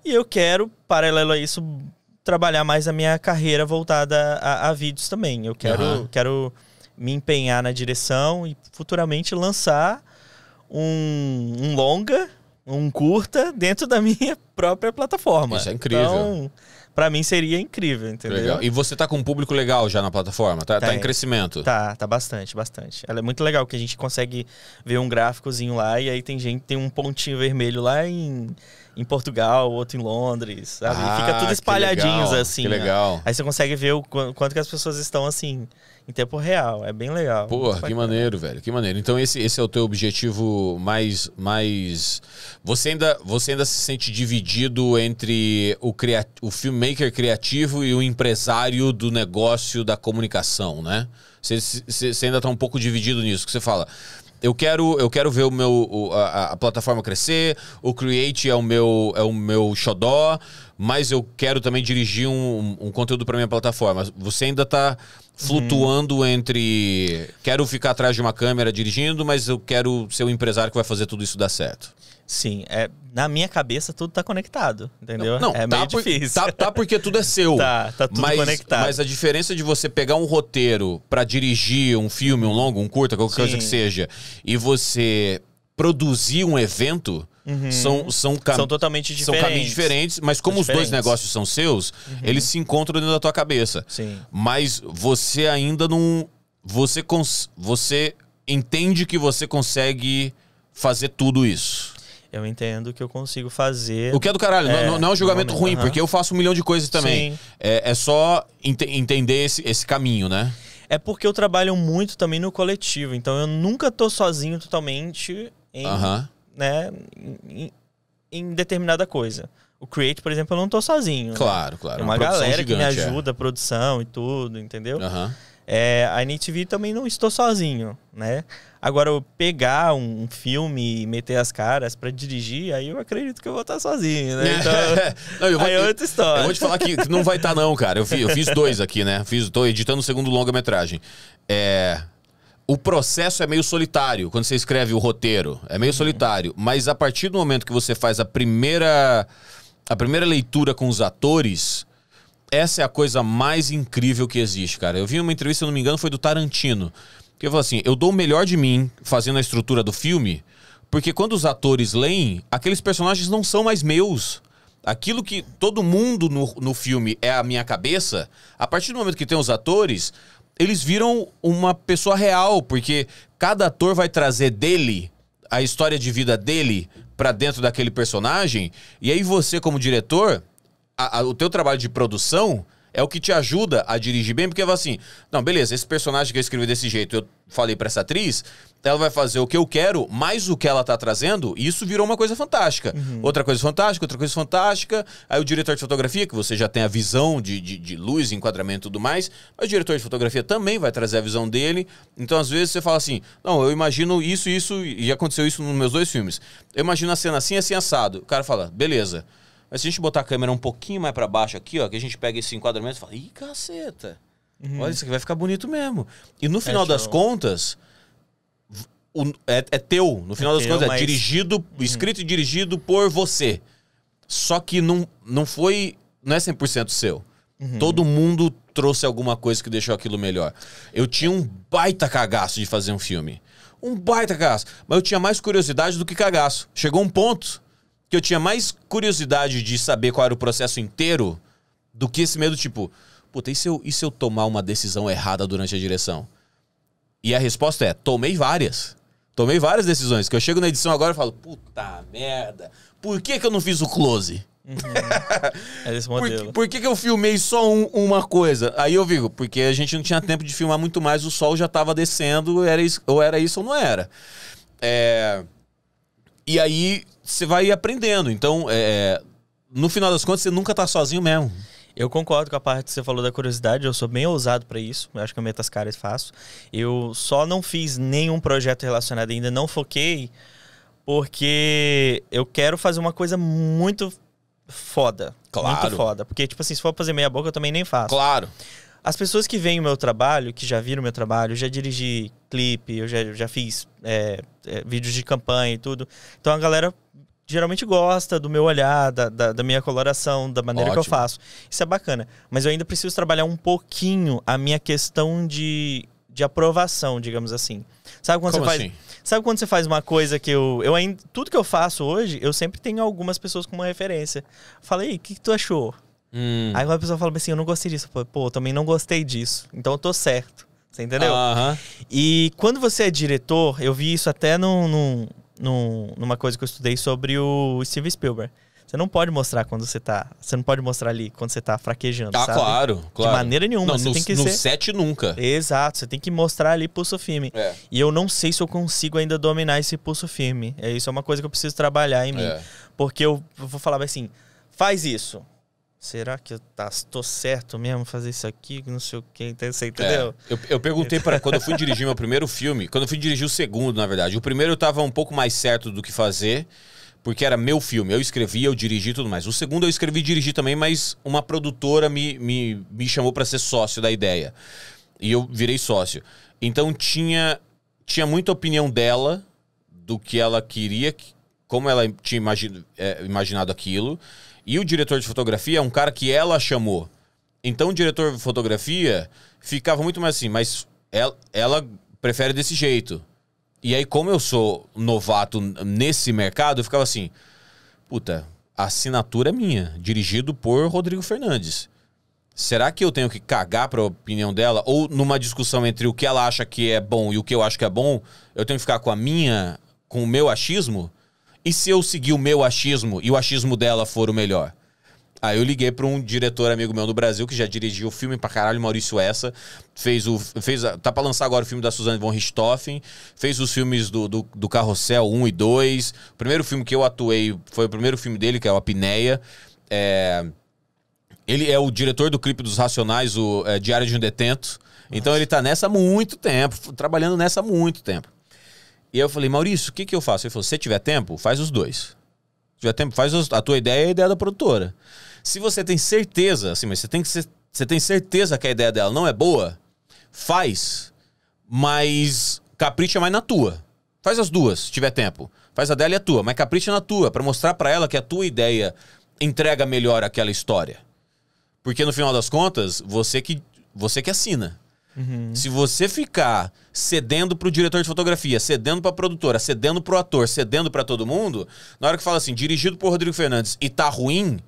E eu quero, paralelo a isso, trabalhar mais a minha carreira voltada a vídeos também. Eu quero me empenhar na direção e futuramente lançar um longa, um curta, dentro da minha própria plataforma. Isso é incrível. Então, pra mim seria incrível, entendeu? Legal. E você tá com um público legal já na plataforma? Tá em crescimento? Tá bastante. Ela é muito legal, que a gente consegue ver um gráficozinho lá e aí tem um pontinho vermelho lá em Portugal, outro em Londres, sabe? E fica tudo espalhadinhos, assim. Que legal. Ó. Aí você consegue ver o quanto que as pessoas estão, assim, em tempo real. É bem legal. Porra, que maneiro, velho. Que maneiro. Então esse é o teu objetivo mais... Você ainda se sente dividido entre o filmmaker criativo e o empresário do negócio da comunicação, né? Você ainda tá um pouco dividido nisso, que você fala... Eu quero ver a plataforma crescer, o Create é o meu xodó, mas eu quero também dirigir um conteúdo para minha plataforma. Você ainda está flutuando entre... Quero ficar atrás de uma câmera dirigindo, mas eu quero ser um empresário que vai fazer tudo isso dar certo. Sim, é, na minha cabeça tudo tá conectado, entendeu? Não, é tá meio difícil. Tá porque tudo é seu. Tá tudo conectado. Mas a diferença de você pegar um roteiro para dirigir um filme, um longo, um curta, qualquer coisa que seja, e você produzir um evento... São totalmente diferentes. São caminhos diferentes, mas como os dois negócios são seus, eles se encontram dentro da tua cabeça. Sim. Mas você ainda não... Você entende que você consegue fazer tudo isso. Eu entendo que eu consigo fazer... O que é do caralho, não é um julgamento ruim, porque eu faço 1 milhão de coisas também. Sim. É só entender esse caminho, né? É porque eu trabalho muito também no coletivo, então eu nunca tô sozinho totalmente em... né, em determinada coisa. O Create, por exemplo, eu não tô sozinho. Claro, né? Claro. É uma galera gigante, que me ajuda, a produção e tudo, entendeu? A NATV também não estou sozinho, né? Agora, eu pegar um filme e meter as caras pra dirigir, aí eu acredito que eu vou estar sozinho, né? Então, aí é outra história. Eu vou te falar que não vai estar não, cara. Eu fiz 2 aqui, né? Tô editando o 2º longa-metragem. O processo é meio solitário, quando você escreve o roteiro. É meio solitário. Mas a partir do momento que você faz a primeira leitura com os atores, essa é a coisa mais incrível que existe, cara. Eu vi uma entrevista, se não me engano, foi do Tarantino. Que eu falo assim, eu dou o melhor de mim fazendo a estrutura do filme, porque quando os atores leem, aqueles personagens não são mais meus. Aquilo que todo mundo no filme é a minha cabeça, a partir do momento que tem os atores... Eles viram uma pessoa real, porque cada ator vai trazer dele, a história de vida dele, pra dentro daquele personagem. E aí você, como diretor, o teu trabalho de produção é o que te ajuda a dirigir bem, porque vai assim, não, beleza, esse personagem que eu escrevi desse jeito, eu falei pra essa atriz, ela vai fazer o que eu quero, mais o que ela tá trazendo, e isso virou uma coisa fantástica. Outra coisa fantástica, outra coisa fantástica. Aí o diretor de fotografia, que você já tem a visão de luz, enquadramento e tudo mais, mas o diretor de fotografia também vai trazer a visão dele. Então, às vezes, você fala assim, não, eu imagino isso, isso, e aconteceu isso nos meus 2 filmes. Eu imagino a cena assim, assim, assado. O cara fala, beleza. Mas se a gente botar a câmera um pouquinho mais pra baixo aqui, ó, que a gente pega esse enquadramento e fala, ih, caceta, olha, isso aqui vai ficar bonito mesmo. E no final das contas, é teu. No final das contas, é dirigido, escrito e dirigido por você. Só que não é 100% seu. Todo mundo trouxe alguma coisa que deixou aquilo melhor. Eu tinha um baita cagaço de fazer um filme. Um baita cagaço. Mas eu tinha mais curiosidade do que cagaço. Chegou um ponto... que eu tinha mais curiosidade de saber qual era o processo inteiro do que esse medo, tipo... Puta, e se eu tomar uma decisão errada durante a direção? E a resposta é, tomei várias. Tomei várias decisões. Que eu chego na edição agora e falo, puta merda, por que que eu não fiz o close? É desse modelo. Por que que eu filmei só uma coisa? Aí eu digo, porque a gente não tinha tempo de filmar muito mais, o sol já tava descendo, ou era isso ou não era. E aí... você vai aprendendo. Então, no final das contas, você nunca tá sozinho mesmo. Eu concordo com a parte que você falou da curiosidade. Eu sou bem ousado pra isso. Eu acho que eu meto as caras e faço. Eu só não fiz nenhum projeto relacionado ainda. Não foquei. Porque eu quero fazer uma coisa muito foda. Claro. Muito foda. Porque, tipo assim, se for fazer meia boca, eu também nem faço. Claro. As pessoas que veem o meu trabalho, que já viram o meu trabalho, eu já dirigi clipe, eu já fiz vídeos de campanha e tudo. Então, a galera... geralmente gosta do meu olhar, da minha coloração, da maneira que eu faço. Isso é bacana. Mas eu ainda preciso trabalhar um pouquinho a minha questão de aprovação, digamos assim. Sabe quando você faz uma coisa que eu ainda... Tudo que eu faço hoje, eu sempre tenho algumas pessoas como referência. Falei, o que tu achou? Aí uma pessoa fala assim, eu não gostei disso. Pô, eu também não gostei disso. Então eu tô certo. Você entendeu? E quando você é diretor, eu vi isso até numa coisa que eu estudei sobre o Steve Spielberg. Você não pode mostrar quando você tá... Você não pode mostrar ali quando você tá fraquejando, sabe? Claro, claro. De maneira nenhuma. Não, você tem que ser... No set nunca. Exato. Você tem que mostrar ali pulso firme. E eu não sei se eu consigo ainda dominar esse pulso firme. Isso é uma coisa que eu preciso trabalhar em mim. Porque eu vou falar assim, faz isso. Será que eu tô certo mesmo fazer isso aqui? Não sei o que, entendeu? Eu perguntei para quando eu fui dirigir meu primeiro filme, quando eu fui dirigir o 2º, na verdade. O primeiro eu tava um pouco mais certo do que fazer, porque era meu filme. Eu escrevi, eu dirigi e tudo mais. O segundo eu escrevi e dirigi também, mas uma produtora me chamou para ser sócio da ideia. E eu virei sócio. Então tinha muita opinião dela, do que ela queria, como ela tinha imaginado aquilo. E o diretor de fotografia é um cara que ela chamou. Então o diretor de fotografia ficava muito mais assim, mas ela prefere desse jeito. E aí, como eu sou novato nesse mercado, eu ficava assim, puta, a assinatura é minha, dirigido por Rodrigo Fernandes. Será que eu tenho que cagar pra opinião dela? Ou numa discussão entre o que ela acha que é bom e o que eu acho que é bom, eu tenho que ficar com a minha, com o meu achismo? E se eu seguir o meu achismo e o achismo dela for o melhor? Aí eu liguei pra um diretor amigo meu do Brasil, que já dirigiu o filme pra caralho, Maurício Essa. Tá pra lançar agora o filme da Suzanne von Richthofen. Fez os filmes do Carrossel 1 e 2. O primeiro filme que eu atuei foi o primeiro filme dele, que é o Apneia. Ele é o diretor do clipe dos Racionais, o Diário de um Detento. Nossa. Então ele tá nessa há muito tempo, trabalhando nessa há muito tempo. E aí eu falei, Maurício, o que que eu faço? Ele falou, se tiver tempo, faz os dois. Se tiver tempo, faz a tua ideia e a ideia da produtora. Se você tem certeza, assim, mas você tem certeza que a ideia dela não é boa, faz, mas capricha mais na tua. Faz as duas, se tiver tempo. Faz a dela e a tua, mas capricha na tua, pra mostrar pra ela que a tua ideia entrega melhor aquela história. Porque no final das contas, você que assina. Uhum. Se você ficar cedendo pro diretor de fotografia, cedendo pra produtora, cedendo pro ator, cedendo pra todo mundo, na hora que fala assim, dirigido por Rodrigo Fernandes e tá ruim,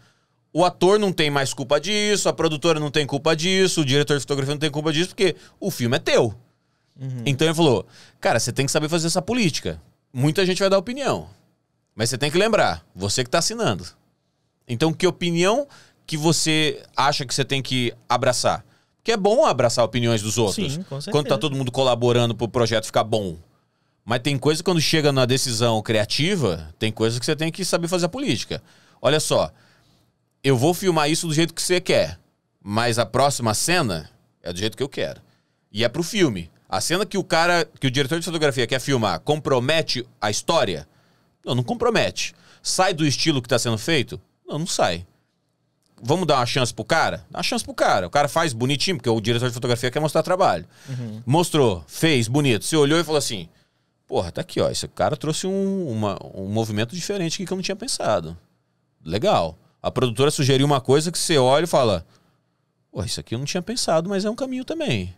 o ator não tem mais culpa disso, a produtora não tem culpa disso, o diretor de fotografia não tem culpa disso, porque o filme é teu. Uhum. Então ele falou, cara, você tem que saber fazer essa política. Muita gente vai dar opinião, mas você tem que lembrar, você que tá assinando. Então que opinião que você acha que você tem que abraçar? Porque é bom abraçar opiniões dos outros. Sim, com certeza. Quando tá todo mundo colaborando pro projeto ficar bom. Mas tem coisa que quando chega na decisão criativa, tem coisa que você tem que saber fazer a política. Olha só, eu vou filmar isso do jeito que você quer, mas a próxima cena é do jeito que eu quero. E é pro filme. A cena que o diretor de fotografia quer filmar compromete a história? Não, não compromete. Sai do estilo que tá sendo feito? Não, não sai. Vamos dar uma chance pro cara? Dá uma chance pro cara. O cara faz bonitinho, porque o diretor de fotografia quer mostrar trabalho. Uhum. Mostrou, fez, bonito. Você olhou e falou assim, porra, tá aqui, ó. Esse cara trouxe um movimento diferente aqui que eu não tinha pensado. Legal. A produtora sugeriu uma coisa que você olha e fala, porra, isso aqui eu não tinha pensado, mas é um caminho também.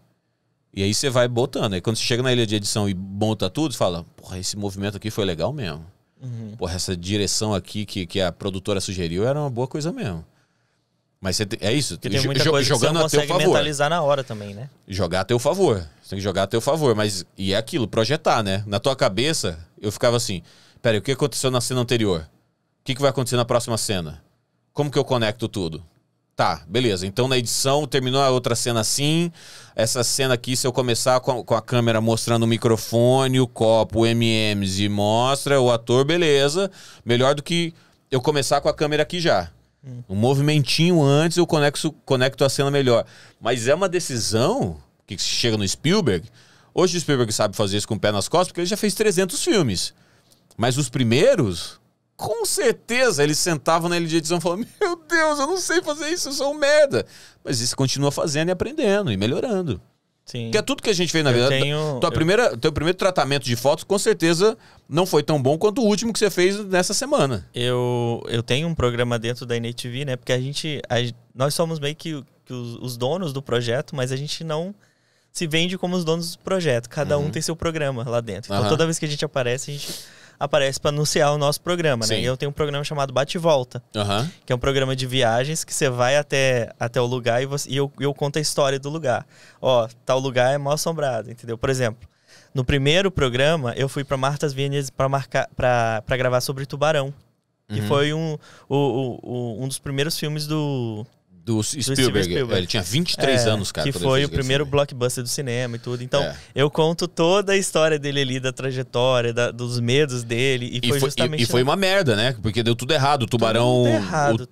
E aí você vai botando. Aí quando você chega na ilha de edição e monta tudo, você fala, porra, esse movimento aqui foi legal mesmo. Uhum. Porra, essa direção aqui que a produtora sugeriu era uma boa coisa mesmo. Mas você é isso, tem muita coisa jogando que você não consegue mentalizar na hora também, né? Jogar a teu favor. Você tem que jogar a teu favor. Mas, e é aquilo, projetar, né? Na tua cabeça, eu ficava assim, peraí, o que aconteceu na cena anterior? O que vai acontecer na próxima cena? Como que eu conecto tudo? Tá, beleza. Então, na edição, terminou a outra cena assim. Essa cena aqui, se eu começar com a câmera mostrando o microfone, o copo, o M&M's e mostra o ator, beleza. Melhor do que eu começar com a câmera aqui já. Um movimentinho antes eu conecto a cena melhor. Mas é uma decisão que chega no Spielberg. Hoje o Spielberg sabe fazer isso com o pé nas costas, porque ele já fez 300 filmes. Mas os primeiros, com certeza, eles sentavam na ilha de edição e falavam, meu Deus, eu não sei fazer isso, eu sou um merda. Mas isso continua fazendo e aprendendo e melhorando. Sim. Que é tudo que a gente fez na vida. Teu primeiro tratamento de fotos, com certeza, não foi tão bom quanto o último que você fez nessa semana. Eu tenho um programa dentro da NATV, né? Porque nós somos meio que os donos do projeto, mas a gente não se vende como os donos do projeto. Cada um tem seu programa lá dentro. Então toda vez que a gente aparece para anunciar o nosso programa, né? E eu tenho um programa chamado Bate e Volta, que é um programa de viagens que você vai até o lugar e eu conto a história do lugar. Ó, tal lugar é mal assombrado, entendeu? Por exemplo, no primeiro programa eu fui para Martas Vinhas para gravar sobre Tubarão, que foi um dos primeiros filmes do Spielberg. Ele tinha 23 anos, cara. Que foi o primeiro blockbuster do cinema e tudo. Então, eu conto toda a história dele ali, da trajetória, dos medos dele. E foi justamente... E foi uma merda, né? Porque deu tudo errado. O tubarão...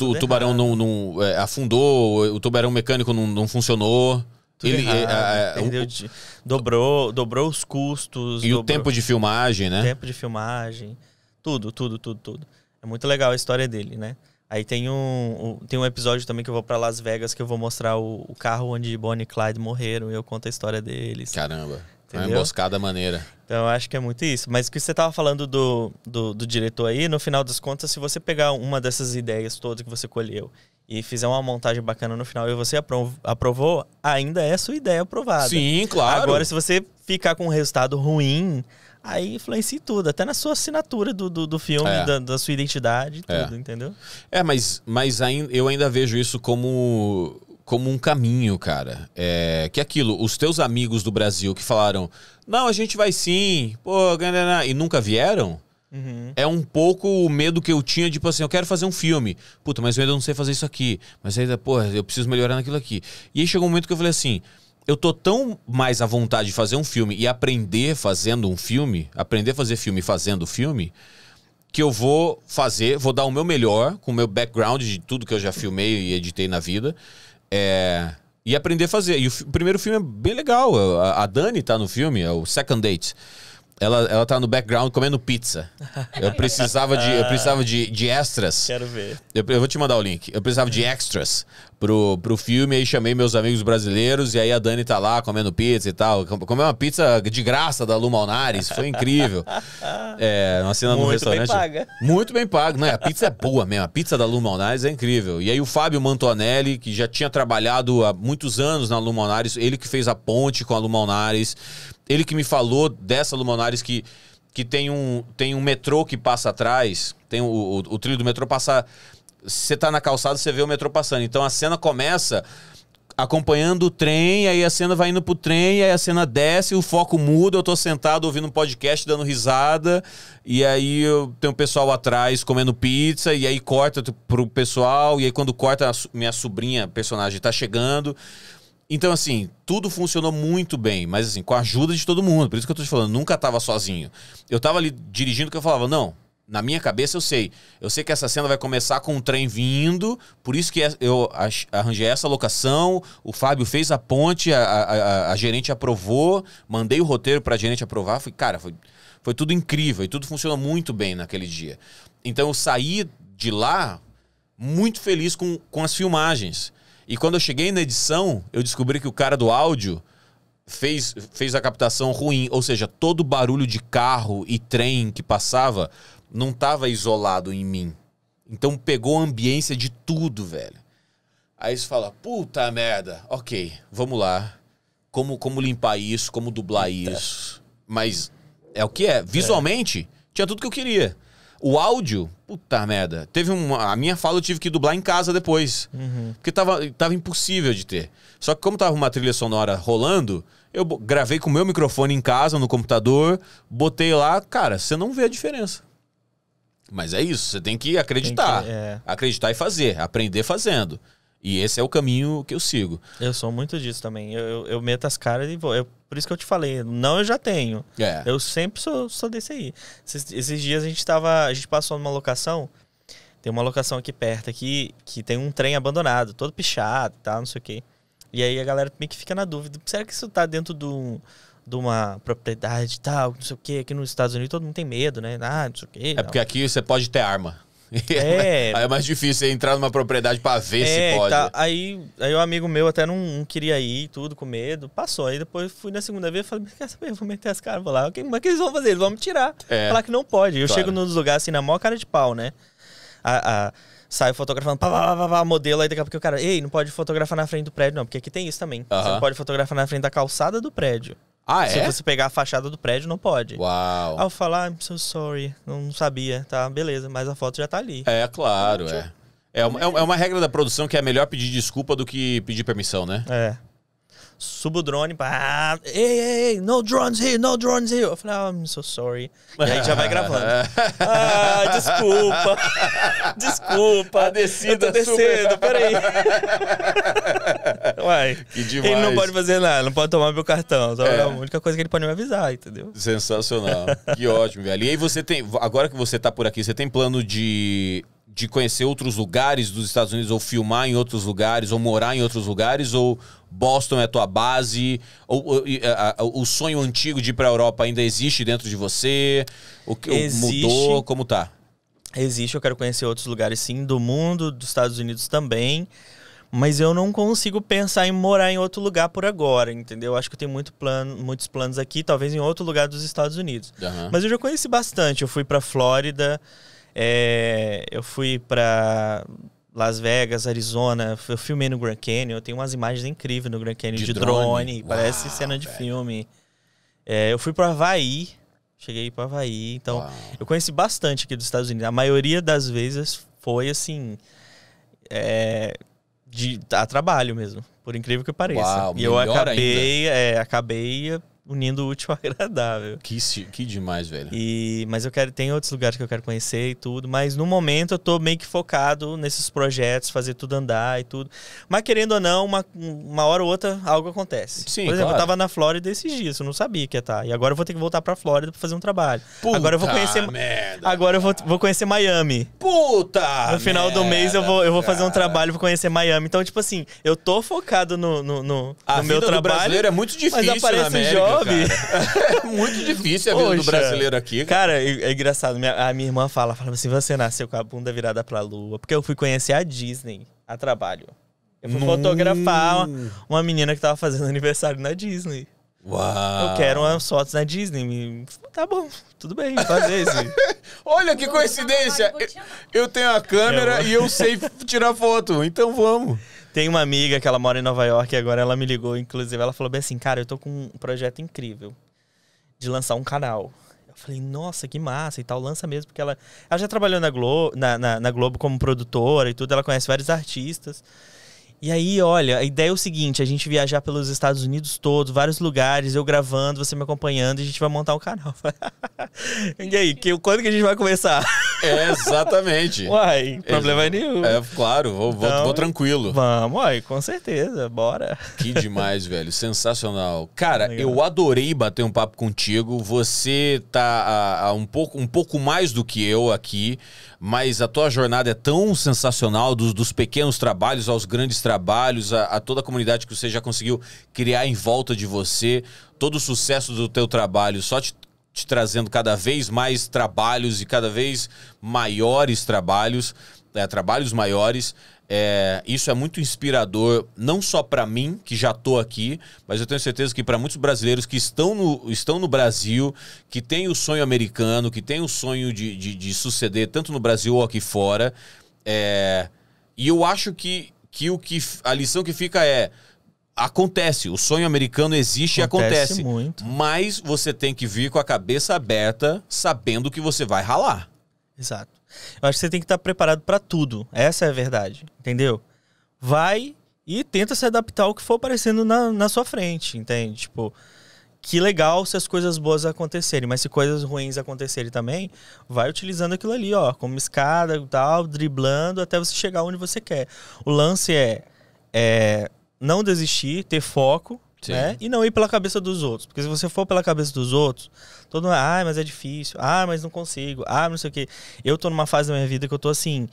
O tubarão não afundou. O tubarão mecânico não funcionou. Ele dobrou os custos. E o tempo de filmagem, né? O tempo de filmagem. Tudo. É muito legal a história dele, né? Aí tem um episódio também que eu vou pra Las Vegas, que eu vou mostrar o carro onde Bonnie e Clyde morreram e eu conto a história deles. Caramba, entendeu? Uma emboscada maneira. Então eu acho que é muito isso. Mas o que você tava falando do diretor aí, no final das contas, se você pegar uma dessas ideias todas que você colheu e fizer uma montagem bacana no final e você aprovou, ainda é sua ideia aprovada. Sim, claro. Agora, se você ficar com um resultado ruim... Aí influencia tudo, até na sua assinatura do filme, da sua identidade, tudo, entendeu? É, mas eu ainda vejo isso como um caminho, cara. É, que é aquilo, os teus amigos do Brasil que falaram, não, a gente vai sim, pô, e nunca vieram, é um pouco o medo que eu tinha, tipo assim, eu quero fazer um filme. Puta, mas eu ainda não sei fazer isso aqui, mas ainda, porra, eu preciso melhorar naquilo aqui. E aí chegou um momento que eu falei assim... Eu tô tão mais à vontade de fazer um filme e aprender fazendo um filme, aprender a fazer filme fazendo filme, que eu vou fazer, vou dar o meu melhor, com o meu background de tudo que eu já filmei e editei na vida, e aprender a fazer. E o primeiro filme é bem legal, a Dani tá no filme, é o Second Date. Ela tá no background comendo pizza. Eu precisava de extras. Quero ver. Eu vou te mandar o link. Eu precisava de extras pro filme. Aí chamei meus amigos brasileiros. E aí a Dani tá lá comendo pizza e tal. Comeu uma pizza de graça da Luma Onaris. Foi incrível. Uma cena no restaurante. Muito bem paga. Muito bem paga. Não, a pizza é boa mesmo. A pizza da Luma Onaris é incrível. E aí o Fábio Mantonelli, que já tinha trabalhado há muitos anos na Luma Onaris. Ele que fez a ponte com a Luma Onaris. Ele que me falou dessa Luma Onaris que tem um metrô que passa atrás, tem o trilho do metrô passar. Você tá na calçada, você vê o metrô passando. Então a cena começa acompanhando o trem, aí a cena vai indo pro trem, aí a cena desce, o foco muda, eu tô sentado ouvindo um podcast, dando risada, e aí tem um pessoal atrás comendo pizza, e aí corta pro pessoal, e aí quando corta, minha sobrinha, personagem, tá chegando... Então, assim, tudo funcionou muito bem, mas assim, com a ajuda de todo mundo. Por isso que eu tô te falando, nunca tava sozinho. Eu tava ali dirigindo que eu falava, não, na minha cabeça eu sei. Eu sei que essa cena vai começar com um trem vindo, por isso que eu arranjei essa locação, o Fábio fez a ponte, a gerente aprovou, mandei o roteiro pra gerente aprovar. Falei, cara, foi tudo incrível e tudo funcionou muito bem naquele dia. Então eu saí de lá muito feliz com as filmagens. E quando eu cheguei na edição, eu descobri que o cara do áudio fez a captação ruim. Ou seja, todo barulho de carro e trem que passava não estava isolado em mim. Então pegou a ambiência de tudo, velho. Aí você fala, puta merda, ok, vamos lá. Como limpar isso, como dublar isso. Mas é o que é. Visualmente, tinha tudo que eu queria. O áudio, puta merda, teve a minha fala eu tive que dublar em casa depois, porque tava impossível de ter. Só que como tava uma trilha sonora rolando, eu gravei com o meu microfone em casa, no computador, botei lá, cara, você não vê a diferença. Mas é isso, você tem que acreditar, acreditar e fazer, aprender fazendo. E esse é o caminho que eu sigo. Eu sou muito disso também. Eu meto as caras e vou. Por isso que eu te falei. Não, eu já tenho. Eu sempre sou desse aí. Esses dias a gente passou numa locação. Tem uma locação aqui perto aqui, que tem um trem abandonado, todo pichado e tal, não sei o quê. E aí a galera meio que fica na dúvida. Será que isso tá dentro de uma propriedade e tal, não sei o quê? Aqui nos Estados Unidos todo mundo tem medo, né? Ah, não sei o quê. Porque aqui você pode ter arma. Aí é mais difícil você entrar numa propriedade pra ver se pode. Tá. Aí um amigo meu até não queria ir, tudo com medo. Passou. Aí depois fui na segunda vez e falei, quer saber, vou meter as caras, vou lá. Como é que eles vão fazer? Eles vão me tirar. Falar que não pode. Eu chego nos lugares assim, na maior cara de pau, né? Sai o fotografando, modelo, aí daqui a pouco o cara, ei, não pode fotografar na frente do prédio, não, porque aqui tem isso também. Você não pode fotografar na frente da calçada do prédio. Ah, é? Se você pegar a fachada do prédio, não pode. Uau. Aí eu falo, I'm so sorry, não sabia, tá, beleza, mas a foto já tá ali. Claro, É uma regra da produção que é melhor pedir desculpa do que pedir permissão, né? Subo o drone, pá, ei, no drones here. Eu falei, I'm so sorry. E aí já vai gravando. Desculpa. A descida eu tô descendo, peraí. Uai, que demais. Ele não pode fazer nada, não pode tomar meu cartão. É a única coisa que ele pode me avisar, entendeu? Sensacional. Que ótimo, velho. E aí você tem, agora que você tá por aqui, você tem plano de conhecer outros lugares dos Estados Unidos, ou filmar em outros lugares, ou morar em outros lugares, ou Boston é tua base, ou o sonho antigo de ir pra Europa ainda existe dentro de você? Existe. Mudou? Como tá? Existe, eu quero conhecer outros lugares sim, do mundo, dos Estados Unidos também. Mas eu não consigo pensar em morar em outro lugar por agora, entendeu? Acho que eu tenho muitos planos aqui, talvez em outro lugar dos Estados Unidos. Uhum. Mas eu já conheci bastante. Eu fui pra Flórida, eu fui pra Las Vegas, Arizona. Eu filmei no Grand Canyon. Eu tenho umas imagens incríveis no Grand Canyon de drone. Uau, parece cena de filme. Eu fui pro Havaí. Cheguei pro Havaí. Então, uau, eu conheci bastante aqui dos Estados Unidos. A maioria das vezes foi assim... a trabalho mesmo, por incrível que pareça. Uau, e eu acabei unindo o útil ao agradável. Que demais, velho. Mas tem outros lugares que eu quero conhecer e tudo, mas no momento eu tô meio que focado nesses projetos, fazer tudo andar e tudo. Mas querendo ou não, uma hora ou outra algo acontece. Sim, por exemplo, claro, eu tava na Flórida esses dias, eu não sabia que ia estar. E agora eu vou ter que voltar pra Flórida pra fazer um trabalho. Puta, agora eu vou conhecer merda, agora eu vou conhecer Miami. Puta! No final do mês eu vou fazer um trabalho, vou conhecer Miami. Então, tipo assim, eu tô focado no meu trabalho. O brasileiro é muito difícil, mas aparece na América. Cara, é muito difícil a vida do brasileiro aqui. Cara, é engraçado. A minha irmã fala assim, você nasceu com a bunda virada pra lua. Porque eu fui conhecer a Disney a trabalho. Eu fui fotografar uma menina que tava fazendo aniversário na Disney. Uau. Eu quero umas fotos na Disney. Tá bom, tudo bem, fazer isso. Olha que coincidência. Eu tenho a câmera e eu sei tirar foto, então vamos. Tem uma amiga que ela mora em Nova York e agora ela me ligou, inclusive, ela falou bem assim, cara, eu tô com um projeto incrível de lançar um canal. Eu falei, nossa, que massa e tal, lança mesmo, porque ela já trabalhou na Globo como produtora e tudo, ela conhece vários artistas. E aí, olha, a ideia é o seguinte, a gente viajar pelos Estados Unidos todos, vários lugares, eu gravando, você me acompanhando, e a gente vai montar um canal. E aí, quando que a gente vai começar? Exatamente. Uai, problema nenhum. É, claro, vou tranquilo. Vamos, uai, com certeza, bora. Que demais, velho, sensacional. Cara, legal, eu adorei bater um papo contigo, você tá um pouco mais do que eu aqui, mas a tua jornada é tão sensacional, dos pequenos trabalhos aos grandes trabalhos, a toda a comunidade que você já conseguiu criar em volta de você, todo o sucesso do teu trabalho, só te trazendo cada vez mais trabalhos e cada vez maiores trabalhos, trabalhos maiores. Isso é muito inspirador, não só para mim, que já tô aqui, mas eu tenho certeza que para muitos brasileiros que estão no Brasil, que tem o sonho americano, que tem o sonho de suceder tanto no Brasil ou aqui fora. E eu acho que a lição que fica é: acontece, o sonho americano existe, acontece e acontece muito, mas você tem que vir com a cabeça aberta, sabendo que você vai ralar. Exato. Eu acho que você tem que estar preparado para tudo. Essa é a verdade, entendeu? Vai e tenta se adaptar ao que for aparecendo na sua frente, entende? Tipo, que legal se as coisas boas acontecerem, mas se coisas ruins acontecerem também, vai utilizando aquilo ali, ó, como escada e tal, driblando até você chegar onde você quer. O lance é não desistir, ter foco, sim, né? E não ir pela cabeça dos outros. Porque se você for pela cabeça dos outros, todo mundo, ah, mas é difícil, ah, mas não consigo, ah, não sei o quê. Eu tô numa fase da minha vida que eu tô assim,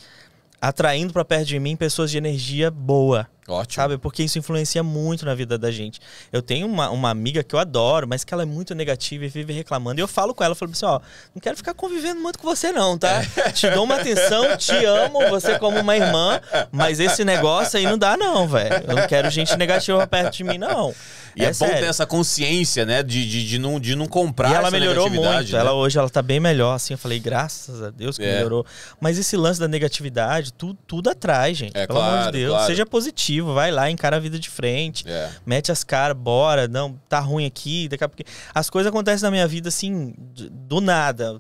atraindo pra perto de mim pessoas de energia boa. Ótimo. Sabe? Porque isso influencia muito na vida da gente. Eu tenho uma amiga que eu adoro, mas que ela é muito negativa e vive reclamando. E eu falo com ela, eu falo assim, ó, não quero ficar convivendo muito com você não, tá? Te dou uma atenção, te amo, você como uma irmã, mas esse negócio aí não dá não, velho. Eu não quero gente negativa perto de mim, não. E é bom sério ter essa consciência, né, de não comprar essa negatividade. E ela melhorou muito, né? Hoje ela tá bem melhor, assim, eu falei, graças a Deus que melhorou. Mas esse lance da negatividade, tudo atrai, gente, pelo claro, amor de Deus. Claro. Seja positivo. Vai lá, encara a vida de frente, mete as caras, bora, não, tá ruim aqui, daqui a pouco. As coisas acontecem na minha vida assim, do nada.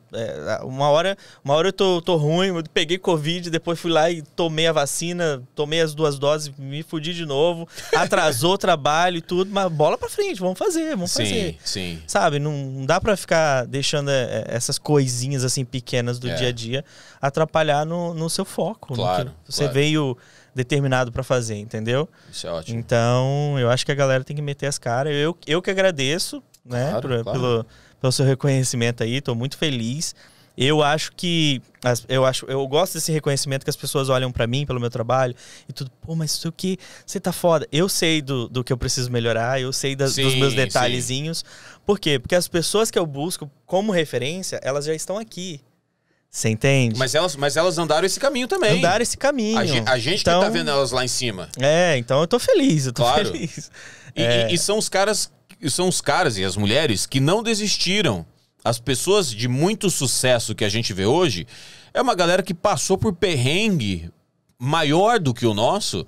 Uma hora eu tô ruim, eu peguei Covid, depois fui lá e tomei a vacina, tomei as 2 doses, me fudi de novo, atrasou o trabalho e tudo, mas bola pra frente, vamos fazer. Sim. Sabe, não dá pra ficar deixando essas coisinhas assim pequenas do dia a dia atrapalhar no seu foco. Claro, no que você veio determinado pra fazer, entendeu? Isso é ótimo. Então, eu acho que a galera tem que meter as caras. Eu que agradeço, né? Claro, pelo seu reconhecimento aí, tô muito feliz. Eu acho que... Eu gosto desse reconhecimento que as pessoas olham pra mim, pelo meu trabalho, e tudo, pô, mas isso aqui, você tá foda. Eu sei do que eu preciso melhorar, eu sei dos meus detalhezinhos. Sim. Por quê? Porque as pessoas que eu busco como referência, elas já estão aqui. Você entende? Mas elas andaram esse caminho também. Andaram esse caminho. A gente então, que tá vendo elas lá em cima. É, então eu tô feliz, eu tô feliz. E são os caras, e as mulheres que não desistiram. As pessoas de muito sucesso que a gente vê hoje é uma galera que passou por perrengue maior do que o nosso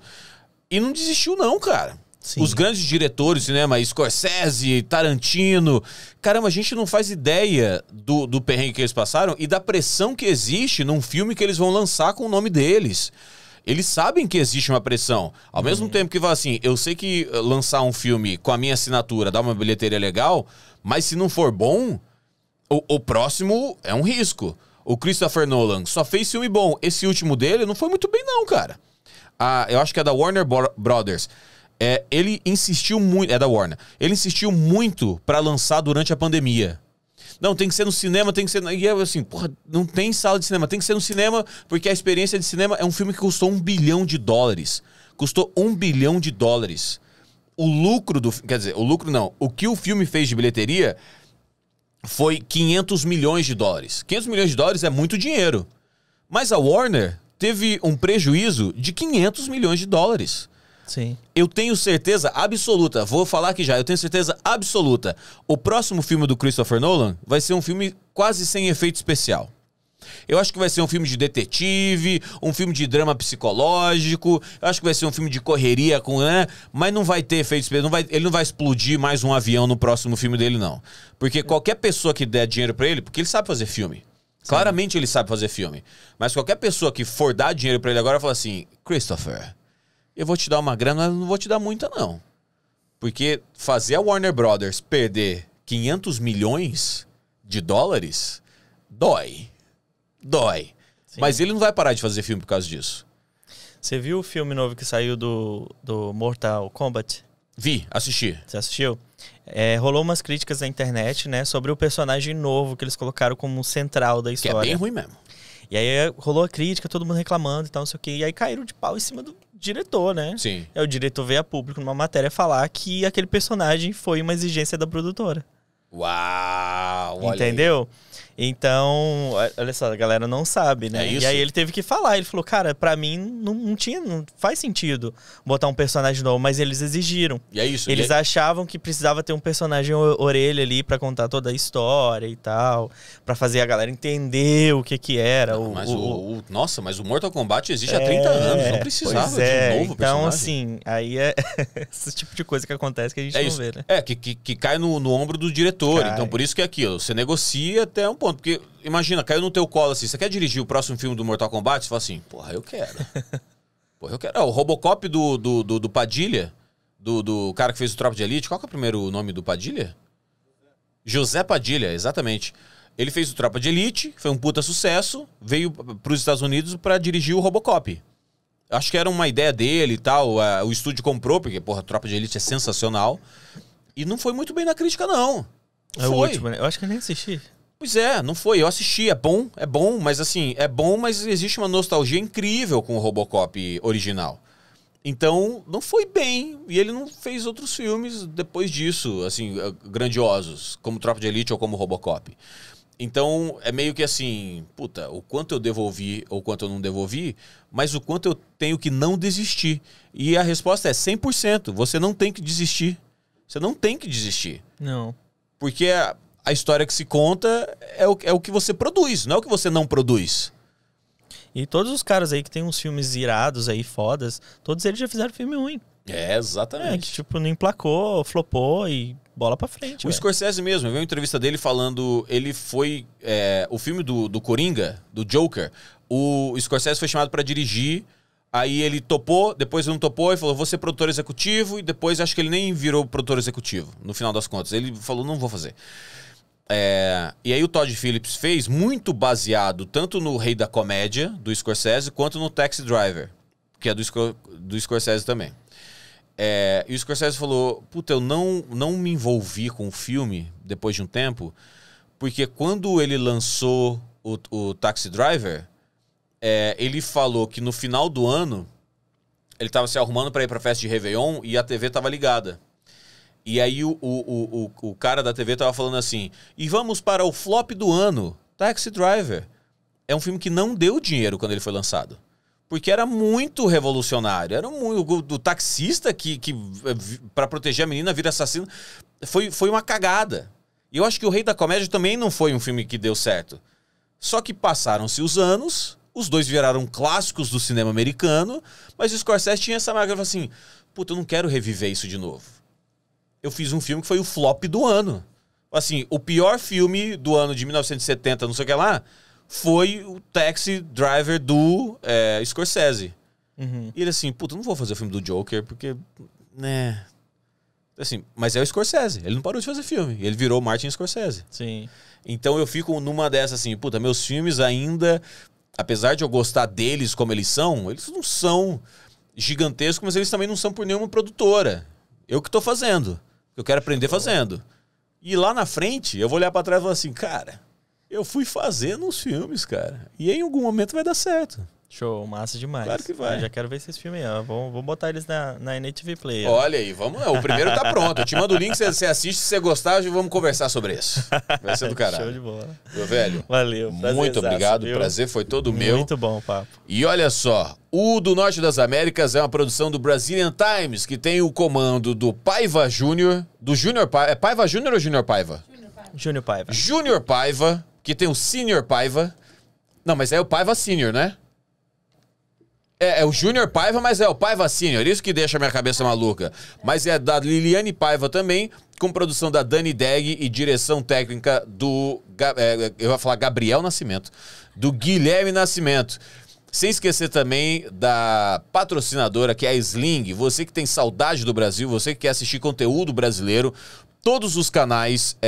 e não desistiu não, cara. Sim. Os grandes diretores de cinema, Scorsese, Tarantino... Caramba, a gente não faz ideia do perrengue que eles passaram e da pressão que existe num filme que eles vão lançar com o nome deles. Eles sabem que existe uma pressão. Ao mesmo tempo que fala assim, eu sei que lançar um filme com a minha assinatura dá uma bilheteria legal, mas se não for bom, o próximo é um risco. O Christopher Nolan só fez filme bom. Esse último dele não foi muito bem não, cara. Eu acho que é da Warner Brothers... ele insistiu muito... É da Warner. Ele insistiu muito pra lançar durante a pandemia. Não, tem que ser no cinema, tem que ser... E eu assim, porra, não tem sala de cinema. Tem que ser no cinema, porque a experiência de cinema é um filme que custou $1 bilhão. Custou $1 bilhão. O lucro do... Quer dizer, o lucro não. O que o filme fez de bilheteria foi $500 milhões. $500 milhões é muito dinheiro. Mas a Warner teve um prejuízo de $500 milhões. Sim. Eu tenho certeza absoluta, vou falar aqui já, eu tenho certeza absoluta. O próximo filme do Christopher Nolan vai ser um filme quase sem efeito especial. Eu acho que vai ser um filme de detetive, um filme de drama psicológico, eu acho que vai ser um filme de correria, com, né? Mas não vai ter efeito especial, ele não vai explodir mais um avião no próximo filme dele, não. Porque qualquer pessoa que der dinheiro pra ele, porque ele sabe fazer filme. Sim. Claramente ele sabe fazer filme. Mas qualquer pessoa que for dar dinheiro pra ele agora fala assim, Christopher... Eu vou te dar uma grana, mas não vou te dar muita, não. Porque fazer a Warner Brothers perder $500 milhões dói. Dói. Sim. Mas ele não vai parar de fazer filme por causa disso. Você viu o filme novo que saiu do Mortal Kombat? Vi, assisti. Você assistiu? Rolou umas críticas na internet, né, sobre o personagem novo que eles colocaram como central da história. Que é bem ruim mesmo. E aí rolou a crítica, todo mundo reclamando e tal, não sei o quê. E aí caíram de pau em cima do diretor, né? Sim. O diretor veio a público numa matéria falar que aquele personagem foi uma exigência da produtora. Uau! Olha, entendeu? Aí. Então, olha só, a galera não sabe, né? É isso? E aí ele teve que falar. Ele falou, cara, pra mim não faz sentido botar um personagem novo, mas eles exigiram. E é isso. Eles achavam que precisava ter um personagem orelha ali pra contar toda a história e tal, pra fazer a galera entender o que que era. Não, nossa, mas o Mortal Kombat existe há 30 anos, não precisava de um novo personagem. Então, assim, aí é esse tipo de coisa que acontece que a gente não vê, né? É, que cai no ombro do diretor. Cai. Então, por isso que é aquilo. Você negocia até um ponto. Porque, imagina, caiu no teu colo assim, você quer dirigir o próximo filme do Mortal Kombat? Você fala assim, porra, eu quero. Porra, eu quero. Ah, o Robocop do Padilha, do cara que fez o Tropa de Elite. Qual que é o primeiro nome do Padilha? José Padilha, exatamente. Ele fez o Tropa de Elite, foi um puta sucesso, veio pros Estados Unidos pra dirigir o Robocop. Acho que era uma ideia dele e tal, o estúdio comprou, porque, porra, a Tropa de Elite é sensacional. E não foi muito bem na crítica, não. É o último, né? Eu acho que eu nem assisti. Pois é, não foi. Eu assisti, é bom, mas assim, é bom, mas existe uma nostalgia incrível com o Robocop original. Então, não foi bem, e ele não fez outros filmes depois disso, assim, grandiosos, como Tropa de Elite ou como Robocop. Então, é meio que assim, puta, o quanto eu devolvi ou o quanto eu não devolvi, mas o quanto eu tenho que não desistir. E a resposta é 100%, você não tem que desistir. Você não tem que desistir. Não. Porque a história que se conta é o que você produz, não é o que você não produz. E todos os caras aí que tem uns filmes irados aí, fodas, todos eles já fizeram filme ruim. É, exatamente. É, que tipo, não emplacou, flopou e bola pra frente. O Scorsese mesmo, eu vi uma entrevista dele falando, ele foi, o filme do Coringa, do Joker, o Scorsese foi chamado pra dirigir, aí ele topou, depois não topou e falou, vou ser produtor executivo, e depois acho que ele nem virou produtor executivo, no final das contas. Ele falou, não vou fazer. E aí o Todd Phillips fez muito baseado tanto no Rei da Comédia, do Scorsese, quanto no Taxi Driver, que é do Scorsese também. E o Scorsese falou, puta, eu não me envolvi com o filme depois de um tempo, porque quando ele lançou o Taxi Driver, ele falou que no final do ano ele estava se arrumando para ir para festa de Réveillon e a TV estava ligada. E aí o cara da TV tava falando assim, e vamos para o flop do ano, Taxi Driver. é um filme que não deu dinheiro quando ele foi lançado. Porque era muito revolucionário. Era muito do taxista que para proteger a menina, vira assassino. Foi uma cagada. E eu acho que O Rei da Comédia também não foi um filme que deu certo. Só que passaram-se os anos, os dois viraram clássicos do cinema americano, mas o Scorsese tinha essa mágoa assim, puta, eu não quero reviver isso de novo. Eu fiz um filme que foi o flop do ano. Assim, o pior filme do ano de 1970, não sei o que lá... foi o Taxi Driver do Scorsese. Uhum. E ele assim, puta, não vou fazer o filme do Joker, porque, né... Assim, mas é o Scorsese, ele não parou de fazer filme. Ele virou Martin Scorsese. Sim. Então eu fico numa dessas assim, puta, meus filmes ainda, apesar de eu gostar deles como eles não são gigantescos, mas eles também não são por nenhuma produtora. Eu que tô fazendo. Eu quero aprender fazendo. E lá na frente, eu vou olhar pra trás e falar assim, cara... eu fui fazendo uns filmes, cara. E em algum momento vai dar certo. Show, massa demais. Claro que vai. Eu já quero ver esses filmes aí. Vou botar eles na NATV Play. Olha aí, vamos lá. O primeiro tá pronto. Eu te mando o link, você assiste. Se você gostar, vamos conversar sobre isso. Vai ser do caralho. Show de bola. Meu velho, valeu. Muito obrigado. O prazer foi todo meu. Muito bom o papo. E olha só, o Do Norte das Américas é uma produção do Brazilian Times, que tem o comando do Paiva Júnior. Do Júnior Paiva. É Paiva Júnior ou Júnior Paiva? Júnior Paiva. Júnior Paiva. Que tem o Senior Paiva. Não, mas é o Paiva Senior, né? É o Júnior Paiva, mas é o Paiva Senior. Isso que deixa a minha cabeça maluca. Mas é da Liliane Paiva também, com produção da Dani Degg e direção técnica do... eu ia falar Gabriel Nascimento. Do Guilherme Nascimento. Sem esquecer também da patrocinadora, que é a Sling. Você que tem saudade do Brasil, você que quer assistir conteúdo brasileiro... todos os canais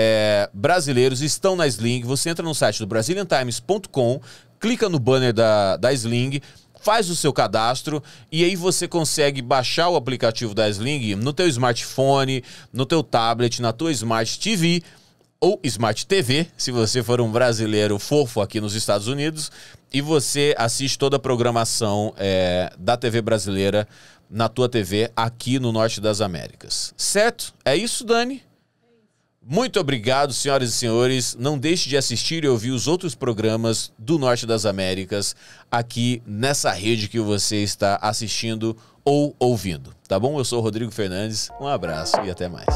brasileiros estão na Sling. Você entra no site do BrazilianTimes.com, clica no banner da Sling, faz o seu cadastro e aí você consegue baixar o aplicativo da Sling no teu smartphone, no teu tablet, na tua Smart TV ou Smart TV, se você for um brasileiro fofo aqui nos Estados Unidos, e você assiste toda a programação da TV brasileira na tua TV aqui no Norte das Américas. Certo? É isso, Dani? Muito obrigado, senhoras e senhores. Não deixe de assistir e ouvir os outros programas do Norte das Américas aqui nessa rede que você está assistindo ou ouvindo. Tá bom? Eu sou o Rodrigo Fernandes. Um abraço e até mais.